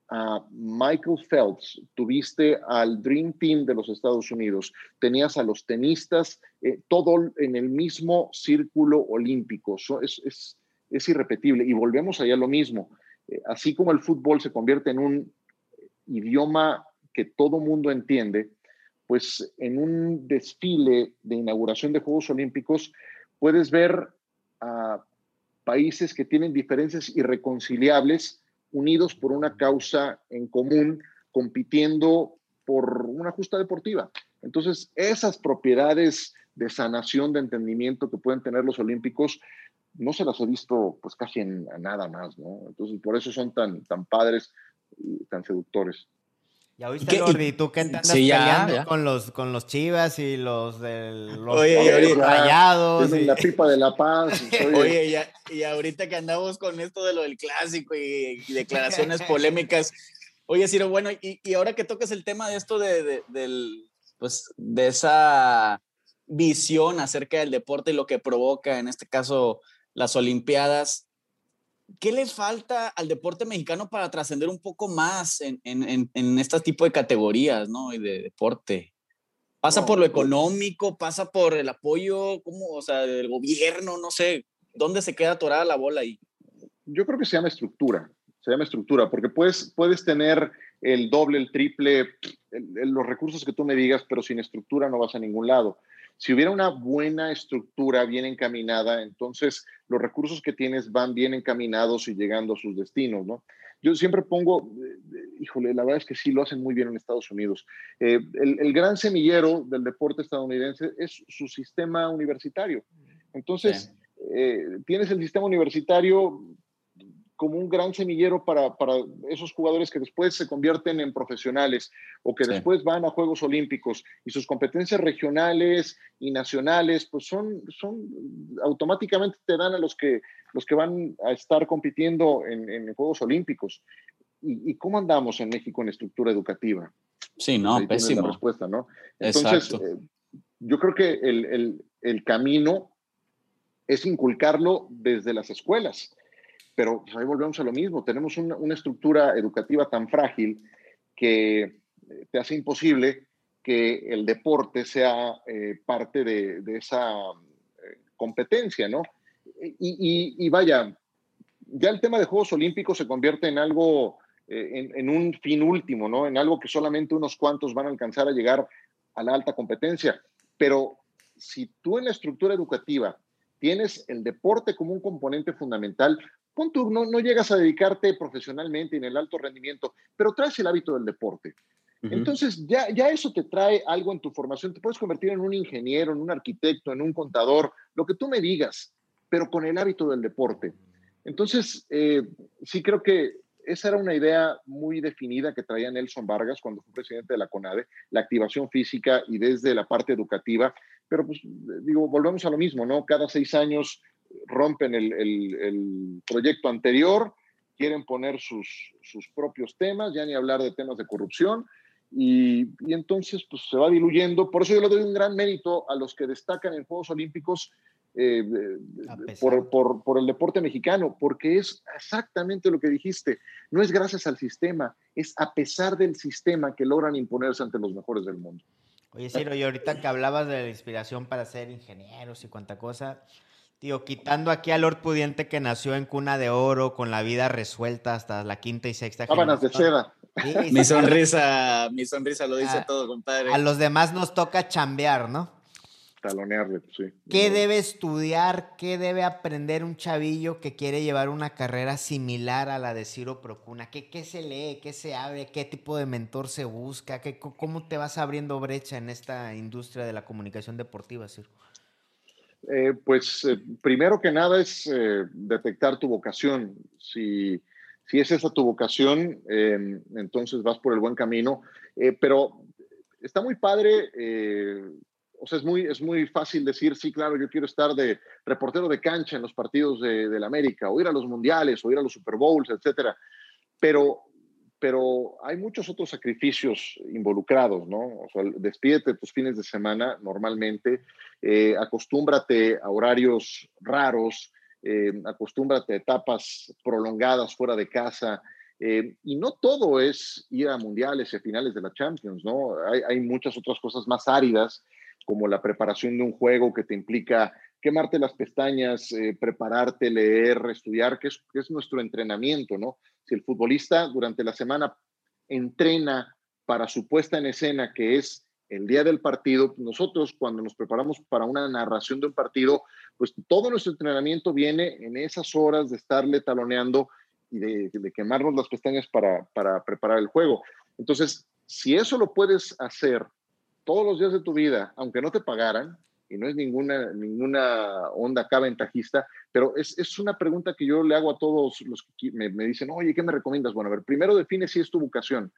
a Michael Phelps, tuviste al Dream Team de los Estados Unidos, tenías a los tenistas, todo en el mismo círculo olímpico. Eso es irrepetible. Y volvemos allá a lo mismo. Así como el fútbol se convierte en un idioma que todo mundo entiende, pues en un desfile de inauguración de Juegos Olímpicos puedes ver a países que tienen diferencias irreconciliables unidos por una causa en común, compitiendo por una justa deportiva. Entonces, esas propiedades de sanación, de entendimiento que pueden tener los olímpicos, no se las he visto pues casi en nada más, ¿no? Entonces, por eso son tan padres y tan seductores. Ya oíste, Gordy, tú que andas peleando con los Chivas y los del los Rayados. Y la pipa de la paz. Oye, y ahorita que andamos con esto de lo del clásico y declaraciones polémicas. Oye, Ciro, bueno, y ahora que tocas el tema de esto de esa visión acerca del deporte y lo que provoca, en este caso, las Olimpiadas, ¿qué le falta al deporte mexicano para trascender un poco más en este tipo de categorías, ¿no? Y de deporte. ¿Pasa por lo económico? ¿Pasa por el apoyo? ¿Cómo? O sea, del gobierno, no sé. ¿Dónde se queda atorada la bola ahí? Yo creo que se llama estructura. Se llama estructura, porque puedes tener el doble, el triple, los recursos que tú me digas, pero sin estructura no vas a ningún lado. Si hubiera una buena estructura bien encaminada, entonces los recursos que tienes van bien encaminados y llegando a sus destinos, ¿no? Yo siempre pongo, híjole, la verdad es que sí, lo hacen muy bien en Estados Unidos. El gran semillero del deporte estadounidense es su sistema universitario. Entonces, tienes el sistema universitario como un gran semillero para esos jugadores que después se convierten en profesionales o que después van a Juegos Olímpicos, y sus competencias regionales y nacionales pues son automáticamente te dan a los que van a estar compitiendo en Juegos Olímpicos. ¿Y cómo andamos en México en estructura educativa? Sí, no, ahí pésimo. La respuesta, ¿no? Entonces, yo creo que el camino es inculcarlo desde las escuelas. Pero pues, ahí volvemos a lo mismo. Tenemos una estructura educativa tan frágil que te hace imposible que el deporte sea parte de esa competencia, ¿no? Y vaya, ya el tema de Juegos Olímpicos se convierte en algo, en un fin último, ¿no? En algo que solamente unos cuantos van a alcanzar a llegar a la alta competencia. Pero si tú en la estructura educativa tienes el deporte como un componente fundamental, no llegas a dedicarte profesionalmente en el alto rendimiento, pero traes el hábito del deporte. Uh-huh. Entonces ya eso te trae algo en tu formación. Te puedes convertir en un ingeniero, en un arquitecto, en un contador, lo que tú me digas, pero con el hábito del deporte. Entonces, sí creo que esa era una idea muy definida que traía Nelson Vargas cuando fue presidente de la CONADE, la activación física y desde la parte educativa. Pero pues digo, volvemos a lo mismo, ¿no? Cada 6 años rompen el proyecto anterior, quieren poner sus propios temas, ya ni hablar de temas de corrupción, y entonces pues se va diluyendo. Por eso yo le doy un gran mérito a los que destacan en Juegos Olímpicos por el deporte mexicano, porque es exactamente lo que dijiste. No es gracias al sistema, es a pesar del sistema que logran imponerse ante los mejores del mundo. Oye, Ciro, y ahorita que hablabas de la inspiración para ser ingenieros y cuánta cosa, tío, quitando aquí al Lord Pudiente que nació en cuna de oro, con la vida resuelta hasta la 5ª y 6ª generación. Sábanas de seda. Sí, mi sonrisa lo dice todo, compadre. A los demás nos toca chambear, ¿no? Talonearle, sí. ¿Qué debe estudiar, qué debe aprender un chavillo que quiere llevar una carrera similar a la de Ciro Procuna? ¿Qué se lee, qué se abre, qué tipo de mentor se busca? ¿Cómo te vas abriendo brecha en esta industria de la comunicación deportiva, Ciro? Pues primero que nada es detectar tu vocación. Si es esa tu vocación, entonces vas por el buen camino. Pero está muy padre... o sea, es muy fácil decir, sí, claro, yo quiero estar de reportero de cancha en los partidos de la América, o ir a los mundiales, o ir a los Super Bowls, etcétera. Pero hay muchos otros sacrificios involucrados, ¿no? O sea, despídete tus fines de semana normalmente, acostúmbrate a horarios raros, acostúmbrate a etapas prolongadas fuera de casa. Y no todo es ir a mundiales y a finales de la Champions, ¿no? Hay muchas otras cosas más áridas, como la preparación de un juego que te implica quemarte las pestañas, prepararte, leer, estudiar, que es nuestro entrenamiento, ¿no? Si el futbolista durante la semana entrena para su puesta en escena, que es el día del partido, nosotros cuando nos preparamos para una narración de un partido, pues todo nuestro entrenamiento viene en esas horas de estarle taloneando y de quemarnos las pestañas para preparar el juego. Entonces, si eso lo puedes hacer todos los días de tu vida, aunque no te pagaran, y no es ninguna onda acá ventajista, pero es una pregunta que yo le hago a todos los que me dicen, oye, ¿qué me recomiendas? Bueno, a ver, primero define si es tu vocación,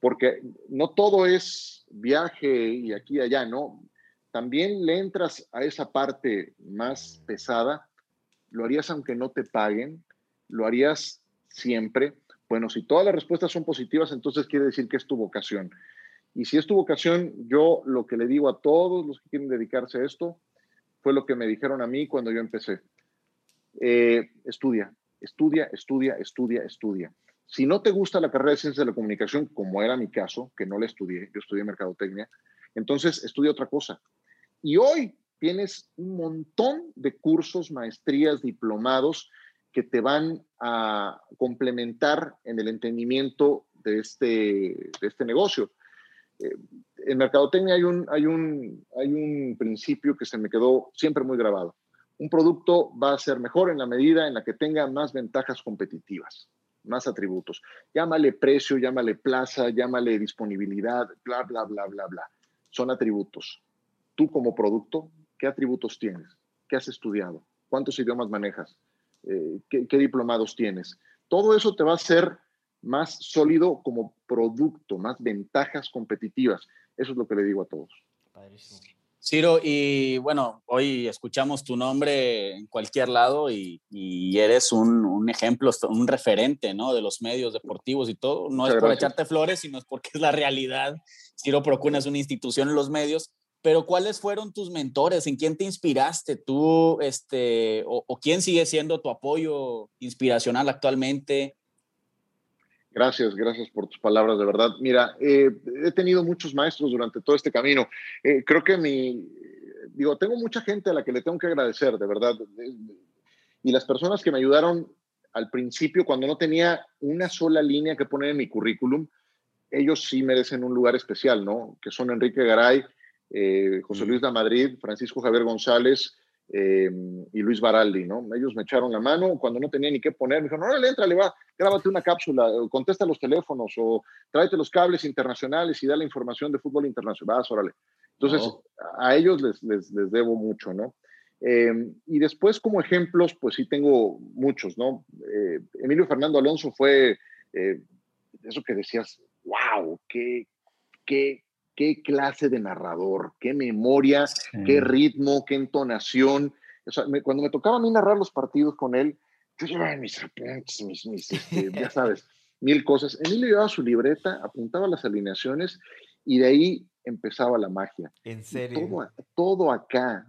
porque no todo es viaje y aquí y allá, ¿no? También le entras a esa parte más pesada, lo harías aunque no te paguen, lo harías siempre. Bueno, si todas las respuestas son positivas, entonces quiere decir que es tu vocación. Y si es tu vocación, yo lo que le digo a todos los que quieren dedicarse a esto, fue lo que me dijeron a mí cuando yo empecé. Estudia. Si no te gusta la carrera de Ciencias de la Comunicación, como era mi caso, que no la estudié, yo estudié Mercadotecnia, entonces estudia otra cosa. Y hoy tienes un montón de cursos, maestrías, diplomados, que te van a complementar en el entendimiento de este negocio. En mercadotecnia hay un principio que se me quedó siempre muy grabado. Un producto va a ser mejor en la medida en la que tenga más ventajas competitivas, más atributos. Llámale precio, llámale plaza, llámale disponibilidad, bla, bla, bla, bla, bla. Son atributos. Tú como producto, ¿qué atributos tienes? ¿Qué has estudiado? ¿Cuántos idiomas manejas? ¿Qué diplomados tienes? Todo eso te va a hacer más sólido como producto, más ventajas competitivas. Eso es lo que le digo a todos. Padrísimo. Ciro, y bueno, hoy escuchamos tu nombre en cualquier lado y eres un ejemplo, un referente, ¿no?, de los medios deportivos y todo. No es por echarte flores, sino es porque es la realidad. Ciro Procuna es una institución en los medios. Pero ¿cuáles fueron tus mentores? ¿En quién te inspiraste tú? ¿O quién sigue siendo tu apoyo inspiracional actualmente? Gracias por tus palabras, de verdad. Mira, he tenido muchos maestros durante todo este camino. Creo que tengo mucha gente a la que le tengo que agradecer, de verdad. Y las personas que me ayudaron al principio, cuando no tenía una sola línea que poner en mi currículum, ellos sí merecen un lugar especial, ¿no? Que son Enrique Garay, José Luis de Madrid, Francisco Javier González y Luis Baraldi, ¿no? Ellos me echaron la mano cuando no tenía ni qué poner. Me dijeron, órale, entrale, va, grábate una cápsula, contesta los teléfonos o tráete los cables internacionales y da la información de fútbol internacional. Vas, órale. Entonces, a ellos les debo mucho, ¿no? Y después, como ejemplos, pues sí tengo muchos, ¿no? Emilio Fernando Alonso fue eso que decías, wow, qué clase de narrador, qué memoria, qué ritmo, qué entonación. O sea, cuando me tocaba a mí narrar los partidos con él, yo llevaba mis apuntes, ya sabes, mil cosas. Emilio llevaba su libreta, apuntaba las alineaciones y de ahí empezaba la magia. ¿En serio? Todo acá.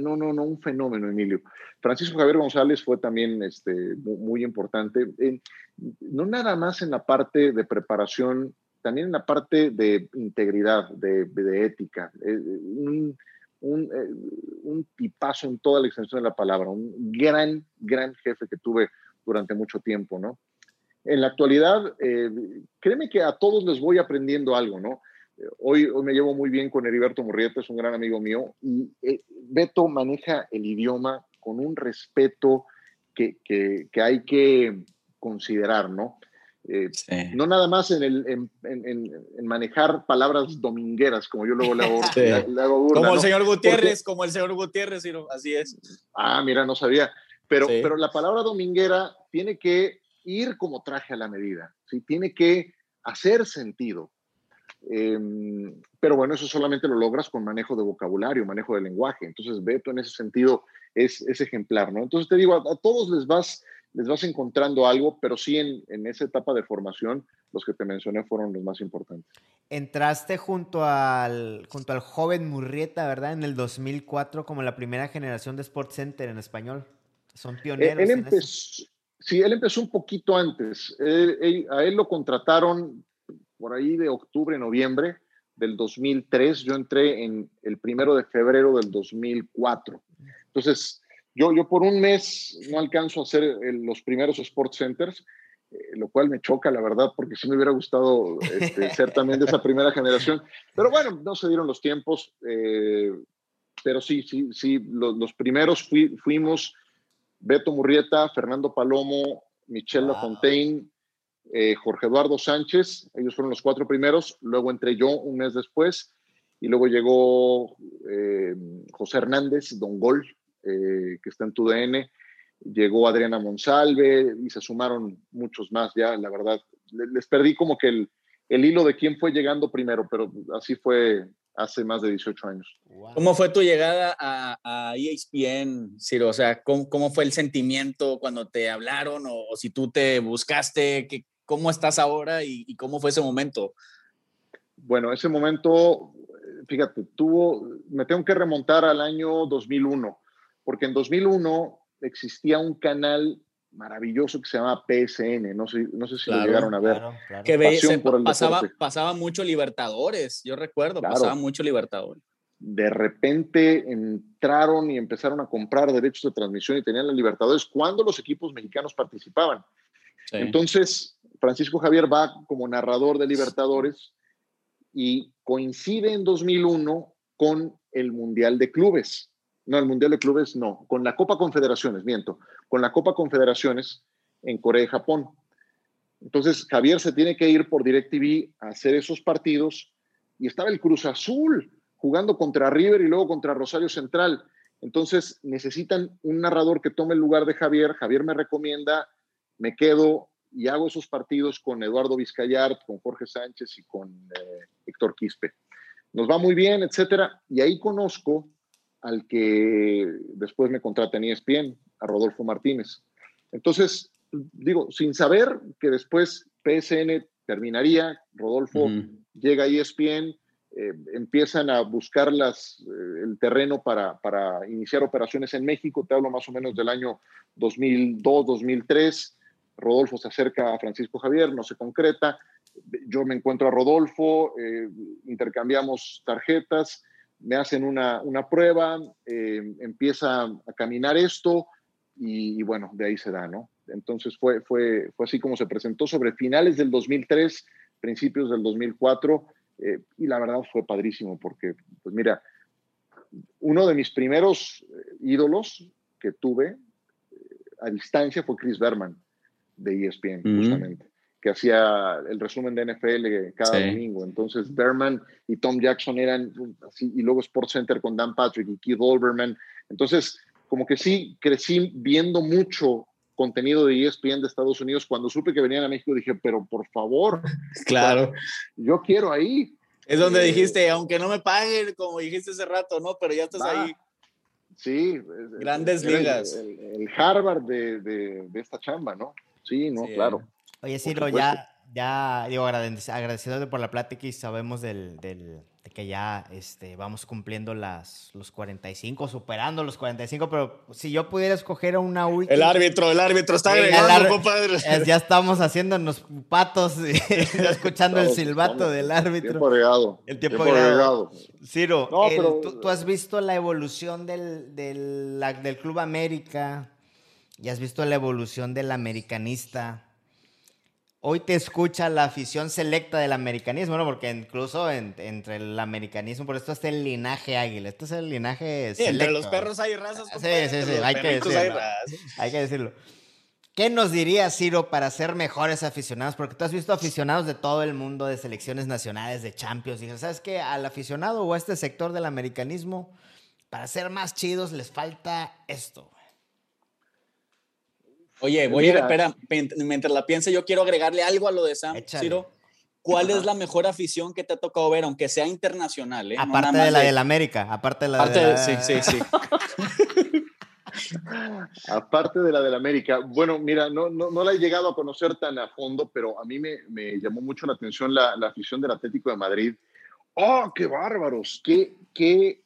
No, un fenómeno, Emilio. Francisco Javier González fue también muy importante. No nada más en la parte de preparación, también en la parte de integridad, de ética, un tipazo en toda la extensión de la palabra, un gran jefe que tuve durante mucho tiempo, ¿no? En la actualidad, créeme que a todos les voy aprendiendo algo, ¿no? Hoy me llevo muy bien con Heriberto Murrieta, es un gran amigo mío, y Beto maneja el idioma con un respeto que hay que considerar, ¿no? No nada más en manejar palabras domingueras, como yo luego le hago, burla, como el señor Gutiérrez, como el señor Gutiérrez, así es. Ah, mira, no sabía. Pero la palabra dominguera tiene que ir como traje a la medida, ¿sí? Tiene que hacer sentido. Pero bueno, eso solamente lo logras con manejo de vocabulario, manejo de lenguaje. Entonces, Beto en ese sentido es ejemplar, ¿no? Entonces te digo, a todos les vas encontrando algo, pero sí en esa etapa de formación, los que te mencioné fueron los más importantes. Entraste junto al joven Murrieta, ¿verdad? En el 2004, como la primera generación de SportsCenter en español. Son pioneros. Él empezó un poquito antes. A él lo contrataron por ahí de octubre, noviembre del 2003. Yo entré en el 1 de febrero del 2004. Entonces, yo por un mes no alcanzo a hacer los primeros Sports Centers lo cual me choca, la verdad, porque sí me hubiera gustado ser también de esa primera generación. Pero bueno, no se dieron los tiempos, pero sí, los primeros fuimos Beto Murrieta, Fernando Palomo, Michel Lafontaine, Jorge Eduardo Sánchez, ellos fueron los cuatro primeros, luego entré yo un mes después, y luego llegó José Hernández, Don Gol, que está en TUDN, llegó Adriana Monsalve y se sumaron muchos más ya, la verdad. Les perdí como que el hilo de quién fue llegando primero, pero así fue hace más de 18 años. Wow. ¿Cómo fue tu llegada a ESPN, Ciro? O sea, ¿cómo fue el sentimiento cuando te hablaron o si tú te buscaste? ¿Cómo estás ahora y cómo fue ese momento? Bueno, ese momento, fíjate, me tengo que remontar al año 2001, porque en 2001 existía un canal maravilloso que se llamaba PSN, no sé si lo llegaron a ver. Claro. Que pasaba mucho Libertadores, yo recuerdo, claro. Pasaba mucho Libertadores. De repente entraron y empezaron a comprar derechos de transmisión y tenían la Libertadores cuando los equipos mexicanos participaban. Sí. Entonces, Francisco Javier va como narrador de Libertadores y coincide en 2001 con el Mundial de Clubes. No, el Mundial de Clubes no. Con la Copa Confederaciones, miento. Con la Copa Confederaciones en Corea y Japón. Entonces, Javier se tiene que ir por DirecTV a hacer esos partidos. Y estaba el Cruz Azul jugando contra River y luego contra Rosario Central. Entonces, necesitan un narrador que tome el lugar de Javier. Javier me recomienda, me quedo y hago esos partidos con Eduardo Vizcayart, con Jorge Sánchez y con Héctor Quispe. Nos va muy bien, etcétera. Y ahí conozco al que después me contrata en ESPN, a Rodolfo Martínez. Entonces, digo, sin saber que después PSN terminaría, Rodolfo llega a ESPN, empiezan a buscar el terreno para iniciar operaciones en México, te hablo más o menos del año 2002, 2003, Rodolfo se acerca a Francisco Javier, no se concreta, yo me encuentro a Rodolfo, intercambiamos tarjetas, me hacen una prueba, empieza a caminar esto y bueno, de ahí se da, ¿no? Entonces fue así como se presentó sobre finales del 2003, principios del 2004 y la verdad fue padrísimo porque, pues mira, uno de mis primeros ídolos que tuve a distancia fue Chris Berman de ESPN, justamente. Que hacía el resumen de NFL cada domingo. Entonces, Berman y Tom Jackson eran así, y luego Sports Center con Dan Patrick y Keith Olbermann. Entonces, como que sí, crecí viendo mucho contenido de ESPN de Estados Unidos. Cuando supe que venían a México, dije, pero por favor. Claro. Yo quiero ahí. Es donde dijiste, aunque no me paguen, como dijiste hace rato, ¿no? Pero ya estás ahí. Sí. Grandes ligas. El Harvard de esta chamba, ¿no? Sí, no, sí. Claro. Oye, Ciro, ya digo, agradeciéndote por la plática y sabemos de que ya vamos cumpliendo los 45, superando los 45, pero si yo pudiera escoger una última... El árbitro está agregando, compadre. Ya estamos haciéndonos patos, escuchando el silbato del árbitro. El tiempo agregado. Ciro, no, pero... ¿tú has visto la evolución del Club América? ¿Y has visto la evolución del americanista? Hoy te escucha la afición selecta del americanismo, ¿no? Porque incluso entre el americanismo, por esto está el linaje águila, esto es el linaje selecto. Sí, entre los perros hay razas. Sí, hay que decirlo. ¿Qué nos dirías, Ciro, para ser mejores aficionados? Porque tú has visto aficionados de todo el mundo, de selecciones nacionales, de Champions. Dices, ¿sabes qué? Al aficionado o a este sector del americanismo, para ser más chidos, les falta esto. Oye, espera, mientras la piense, yo quiero agregarle algo a lo de Sam. Échale. Ciro, ¿cuál es la mejor afición que te ha tocado ver, aunque sea internacional? Aparte no de la del América, Sí. Aparte de la del América. Bueno, mira, no la he llegado a conocer tan a fondo, pero a mí me llamó mucho la atención la afición del Atlético de Madrid. ¡Oh, qué bárbaros! ¡Qué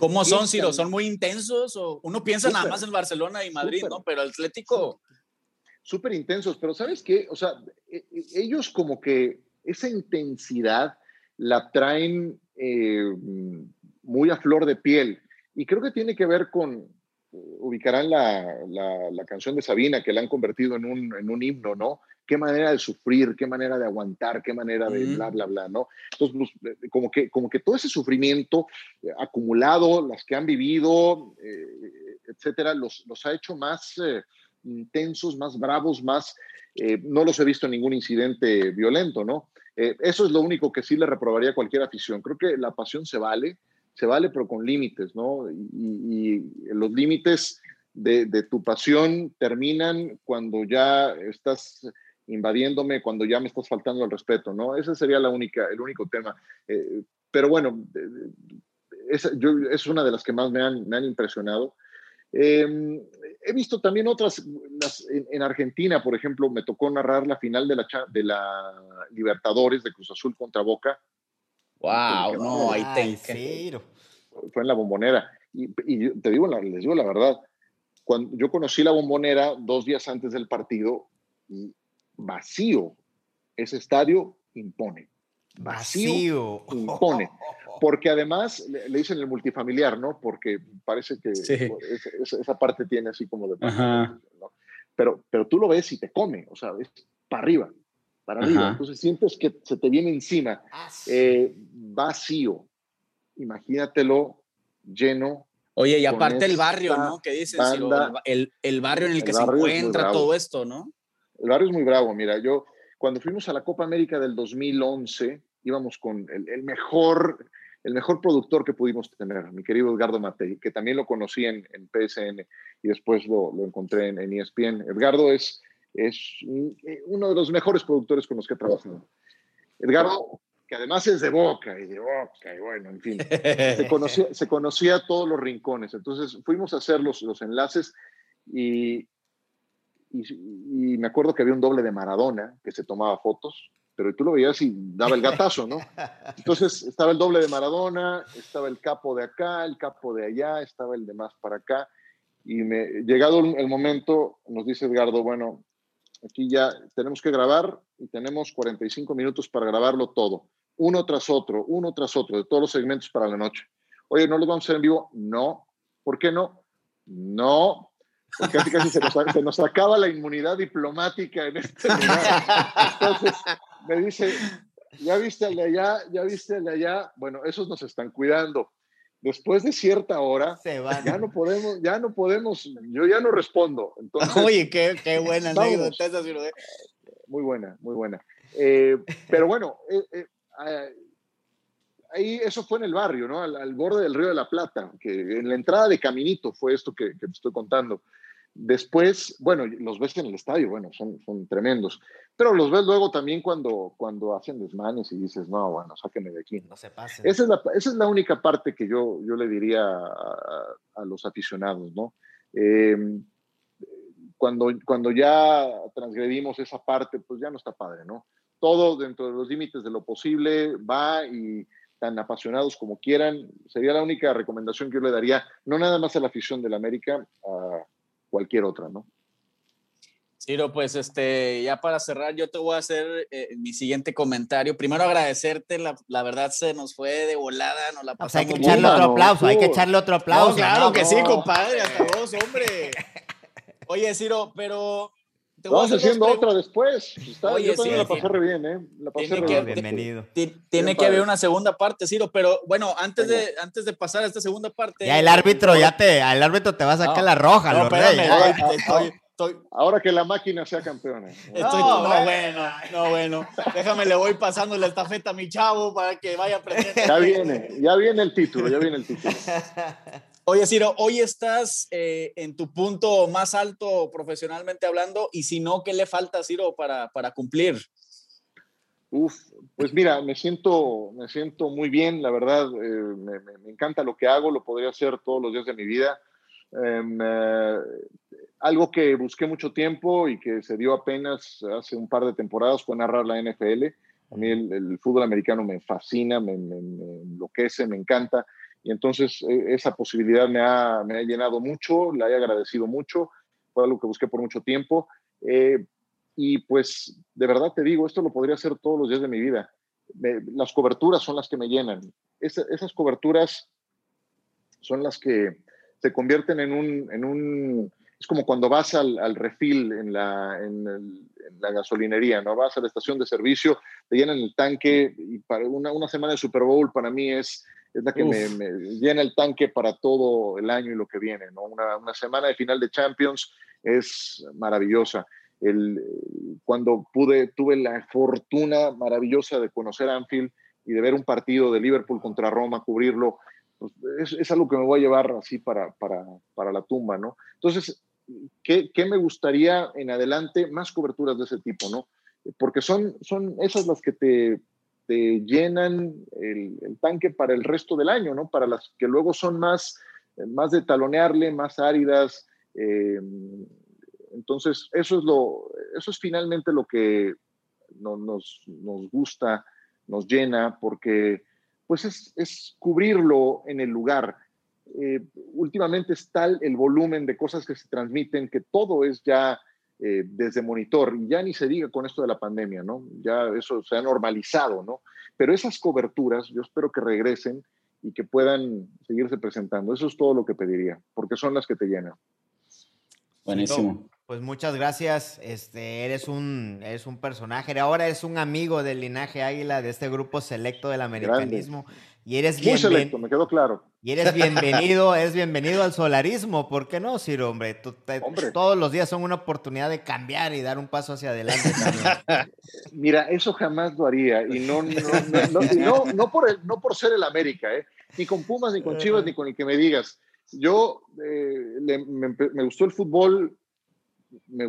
¿Cómo son, Ciro? ¿Son muy intensos? ¿O uno piensa nada más en Barcelona y Madrid, ¿no? Pero el Atlético... Súper intensos, pero ¿sabes qué? O sea, ellos como que esa intensidad la traen muy a flor de piel. Y creo que tiene que ver con... Ubicarán la canción de Sabina, que la han convertido en un himno, ¿no? qué manera de sufrir, qué manera de aguantar, qué manera de bla, bla, bla, ¿no? Entonces, pues, como que todo ese sufrimiento acumulado, las que han vivido, etcétera, los ha hecho más intensos, más bravos, más... no los he visto en ningún incidente violento, ¿no? Eso es lo único que sí le reprobaría a cualquier afición. Creo que la pasión se vale, pero con límites, ¿no? Y los límites de tu pasión terminan cuando ya estás invadiéndome, cuando ya me estás faltando al respeto, ¿no? Ese sería el único tema. Pero bueno, es una de las que más me han impresionado. He visto también otras, en Argentina, por ejemplo, me tocó narrar la final de la Libertadores de Cruz Azul contra Boca. ¡Wow! No, ahí te encero. Fue en la Bombonera. Y te digo, les digo la verdad, cuando yo conocí la Bombonera 2 días antes del partido, y vacío, ese estadio impone. Vacío impone. Porque además le dicen el multifamiliar, ¿no? Porque parece que sí. Esa parte tiene así como de... ¿no? Pero tú lo ves y te come, o sea, es para arriba. Ajá. Entonces sientes que se te viene encima. Vacío. Imagínatelo lleno. Oye, y aparte el barrio, ¿no? ¿Qué dices? El barrio en el que se encuentra todo esto, ¿no? El barrio es muy bravo. Mira, yo cuando fuimos a la Copa América del 2011, íbamos con el mejor productor que pudimos tener, mi querido Edgardo Matei, que también lo conocí en PSN y después lo encontré en ESPN. Edgardo es uno de los mejores productores con los que he trabajado. Edgardo, que además es de Boca, y bueno, en fin, se conocía a todos los rincones. Entonces fuimos a hacer los enlaces y me acuerdo que había un doble de Maradona que se tomaba fotos, pero tú lo veías y daba el gatazo, ¿no? Entonces estaba el doble de Maradona, estaba el capo de acá, el capo de allá, estaba el de más para acá, y llegado el momento, nos dice Edgardo, bueno, aquí ya tenemos que grabar y tenemos 45 minutos para grabarlo todo, uno tras otro, de todos los segmentos para la noche. Oye, ¿no los vamos a hacer en vivo? No. ¿Por qué no? No. Porque casi se nos acaba la inmunidad diplomática en este lugar. Entonces me dice, ya viste el de allá, bueno, esos nos están cuidando. Después de cierta hora, ya no podemos, yo ya no respondo. Entonces, oye, qué buena anécdota esa. Muy buena. Pero bueno, ahí eso fue en el barrio, ¿no? Al borde del Río de la Plata, que en la entrada de Caminito fue esto que te estoy contando. Después, bueno, los ves en el estadio, bueno, son tremendos, pero los ves luego también cuando hacen desmanes y dices, no, bueno, sáquenme de aquí. No se pasen. Esa es la única parte que yo le diría a los aficionados, ¿no? Cuando ya transgredimos esa parte, pues ya no está padre, ¿no? Todo dentro de los límites de lo posible va, y tan apasionados como quieran, sería la única recomendación que yo le daría, no nada más a la afición del América, a cualquier otra, ¿no? Ciro, pues ya para cerrar, yo te voy a hacer mi siguiente comentario. Primero agradecerte, la verdad se nos fue de volada, nos la pasamos. O sea, hay que echarle otro aplauso. No, claro, no, que no. Sí, compadre, hasta vos, hombre. Oye, Ciro, pero... Vamos haciendo otra después. Oye, yo también la pasé re bien, ¿eh? La pasé re bien. Bienvenido. Tiene que haber una segunda parte, Ciro, pero bueno, antes de pasar a esta segunda parte... Ya el árbitro, te va a sacar la roja, no, ahora que la máquina sea campeona. No, bueno. Déjame, le voy pasando la estafeta a mi chavo para que vaya aprendiendo. Ya viene el título. Oye, Ciro, hoy estás en tu punto más alto profesionalmente hablando, y si no, ¿qué le falta, Ciro, para cumplir? Pues mira, me siento muy bien, la verdad, me encanta lo que hago, lo podría hacer todos los días de mi vida. Algo que busqué mucho tiempo y que se dio apenas hace un par de temporadas fue narrar la NFL. A mí el fútbol americano me fascina, me enloquece, me encanta. Y entonces esa posibilidad me ha llenado mucho, la he agradecido mucho, fue algo que busqué por mucho tiempo. Y pues de verdad te digo, esto lo podría hacer todos los días de mi vida. Las coberturas son las que me llenan. Esas coberturas son las que se convierten en un es como cuando vas al refil en la gasolinería, ¿no? Vas a la estación de servicio, te llenan el tanque, y para una semana de Super Bowl para mí es la que me llena el tanque para todo el año y lo que viene, ¿no? Una semana de final de Champions es maravillosa. Cuando tuve la fortuna maravillosa de conocer Anfield y de ver un partido de Liverpool contra Roma, cubrirlo, pues es algo que me voy a llevar así para la tumba, ¿no? Entonces, ¿qué me gustaría en adelante? Más coberturas de ese tipo, ¿no? Porque son esas las que te llenan el tanque para el resto del año, ¿no? Para las que luego son más de talonearle, más áridas. Entonces, eso es finalmente lo que nos gusta, nos llena, porque pues es cubrirlo en el lugar. Últimamente es tal el volumen de cosas que se transmiten que todo es ya desde monitor, y ya ni se diga con esto de la pandemia, ¿no? Ya eso se ha normalizado, ¿no? Pero esas coberturas yo espero que regresen y que puedan seguirse presentando. Eso es todo lo que pediría, porque son las que te llenan. Buenísimo. Pues muchas gracias. Eres un personaje. Ahora eres un amigo del Linaje Águila, de este grupo selecto del americanismo. Grande. Y eres muy selecto, me quedó claro. Y eres bienvenido, al solarismo. ¿Por qué no, Ciro, hombre? Todos los días son una oportunidad de cambiar y dar un paso hacia adelante también. Mira, eso jamás lo haría. Y no por ser el América, ¿eh? Ni con Pumas, ni con Chivas, ni con el que me digas. Yo me gustó el fútbol,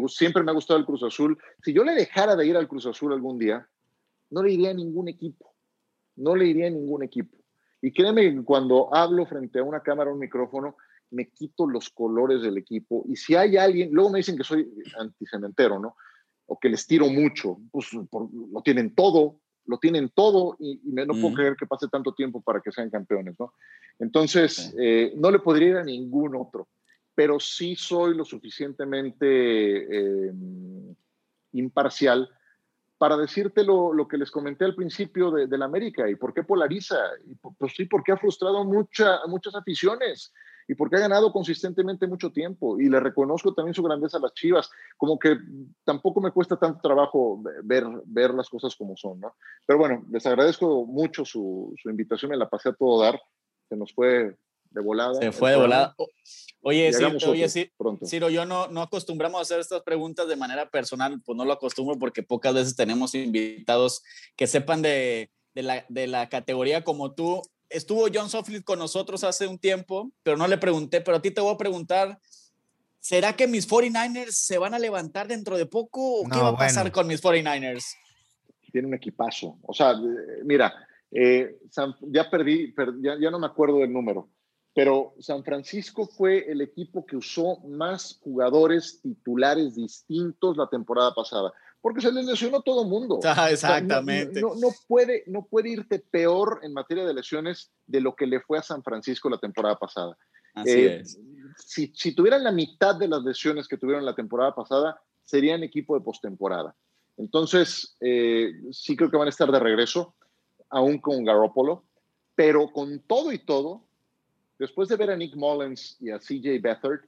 siempre me ha gustado el Cruz Azul. Si yo le dejara de ir al Cruz Azul algún día, no le iría a ningún equipo. Y créeme que cuando hablo frente a una cámara o un micrófono, me quito los colores del equipo. Y si hay alguien, luego me dicen que soy anticementero, ¿no? O que les tiro mucho. Pues lo tienen todo. Y no puedo creer que pase tanto tiempo para que sean campeones, ¿no? Entonces, no le podría ir a ningún otro, pero sí soy lo suficientemente imparcial para decirte lo que les comenté al principio de la América y por qué polariza, y pues sí, porque ha frustrado muchas aficiones y porque ha ganado consistentemente mucho tiempo, y le reconozco también su grandeza a las Chivas, como que tampoco me cuesta tanto trabajo ver las cosas como son, ¿no? Pero bueno, les agradezco mucho su invitación, me la pasé a todo dar, se nos fue de volada. Se fue de volada. Oye, Ciro, yo no acostumbramos a hacer estas preguntas de manera personal, pues no lo acostumbro porque pocas veces tenemos invitados que sepan de la categoría como tú. Estuvo John Soflit con nosotros hace un tiempo, pero no le pregunté, pero a ti te voy a preguntar, ¿será que mis 49ers se van a levantar dentro de poco? ¿O qué va a pasar con mis 49ers? Tiene un equipazo. O sea, mira, ya perdí, ya no me acuerdo del número, pero San Francisco fue el equipo que usó más jugadores titulares distintos la temporada pasada. Porque se les lesionó todo el mundo. Exactamente. O sea, no puede irte peor en materia de lesiones de lo que le fue a San Francisco la temporada pasada. Así es. Si tuvieran la mitad de las lesiones que tuvieron la temporada pasada, serían equipo de postemporada. Entonces, sí creo que van a estar de regreso, aún con Garoppolo, pero con todo y todo, después de ver a Nick Mullens y a CJ Beathard,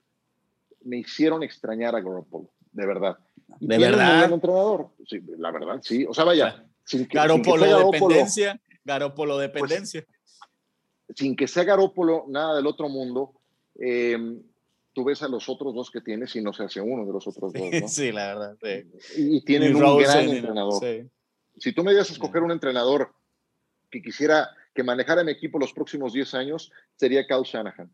me hicieron extrañar a Garoppolo, de verdad. ¿De verdad? Un entrenador. Sí, la verdad, sí. O sea, vaya. Garoppolo dependencia. Pues, sin que sea Garoppolo nada del otro mundo, tú ves a los otros dos que tienes y no se hace uno de los otros dos, ¿no? Sí, la verdad. Sí. Y tienen un gran entrenador. Sí. Si tú me dieras a escoger un entrenador que quisiera que manejara mi equipo los próximos 10 años, sería Kyle Shanahan.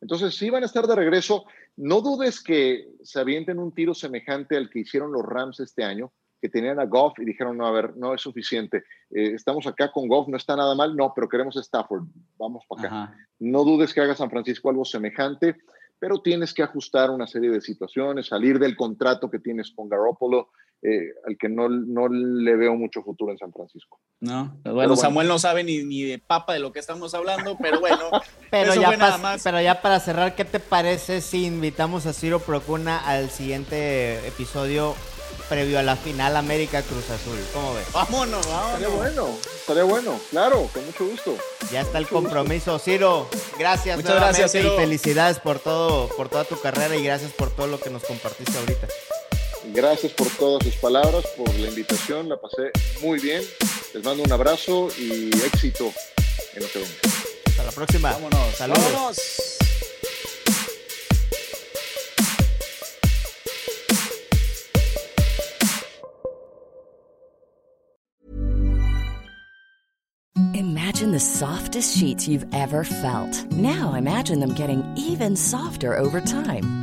Entonces, sí van a estar de regreso. No dudes que se avienten un tiro semejante al que hicieron los Rams este año, que tenían a Goff y dijeron, no, a ver, no es suficiente. Estamos acá con Goff, no está nada mal. No, pero queremos a Stafford. Vamos para acá. Ajá. No dudes que haga San Francisco algo semejante, pero tienes que ajustar una serie de situaciones, salir del contrato que tienes con Garoppolo, al que no le veo mucho futuro en San Francisco. No, pero bueno, Samuel no sabe ni de papa de lo que estamos hablando, pero bueno. Pero ya para cerrar, ¿qué te parece si invitamos a Ciro Procuna al siguiente episodio previo a la final América Cruz Azul. ¿Cómo ves? Vámonos. Estaría bueno, claro, con mucho gusto. Ya está el compromiso, Ciro. Gracias. Muchas gracias, Ciro. Y felicidades por todo, por toda tu carrera, y gracias por todo lo que nos compartiste ahorita. Gracias por todas sus palabras, por la invitación, la pasé muy bien. Les mando un abrazo y éxito en lo que viene. Hasta la próxima. Vámonos. Saludos. Vámonos. Imagine the softest sheets you've ever felt. Now imagine them getting even softer over time.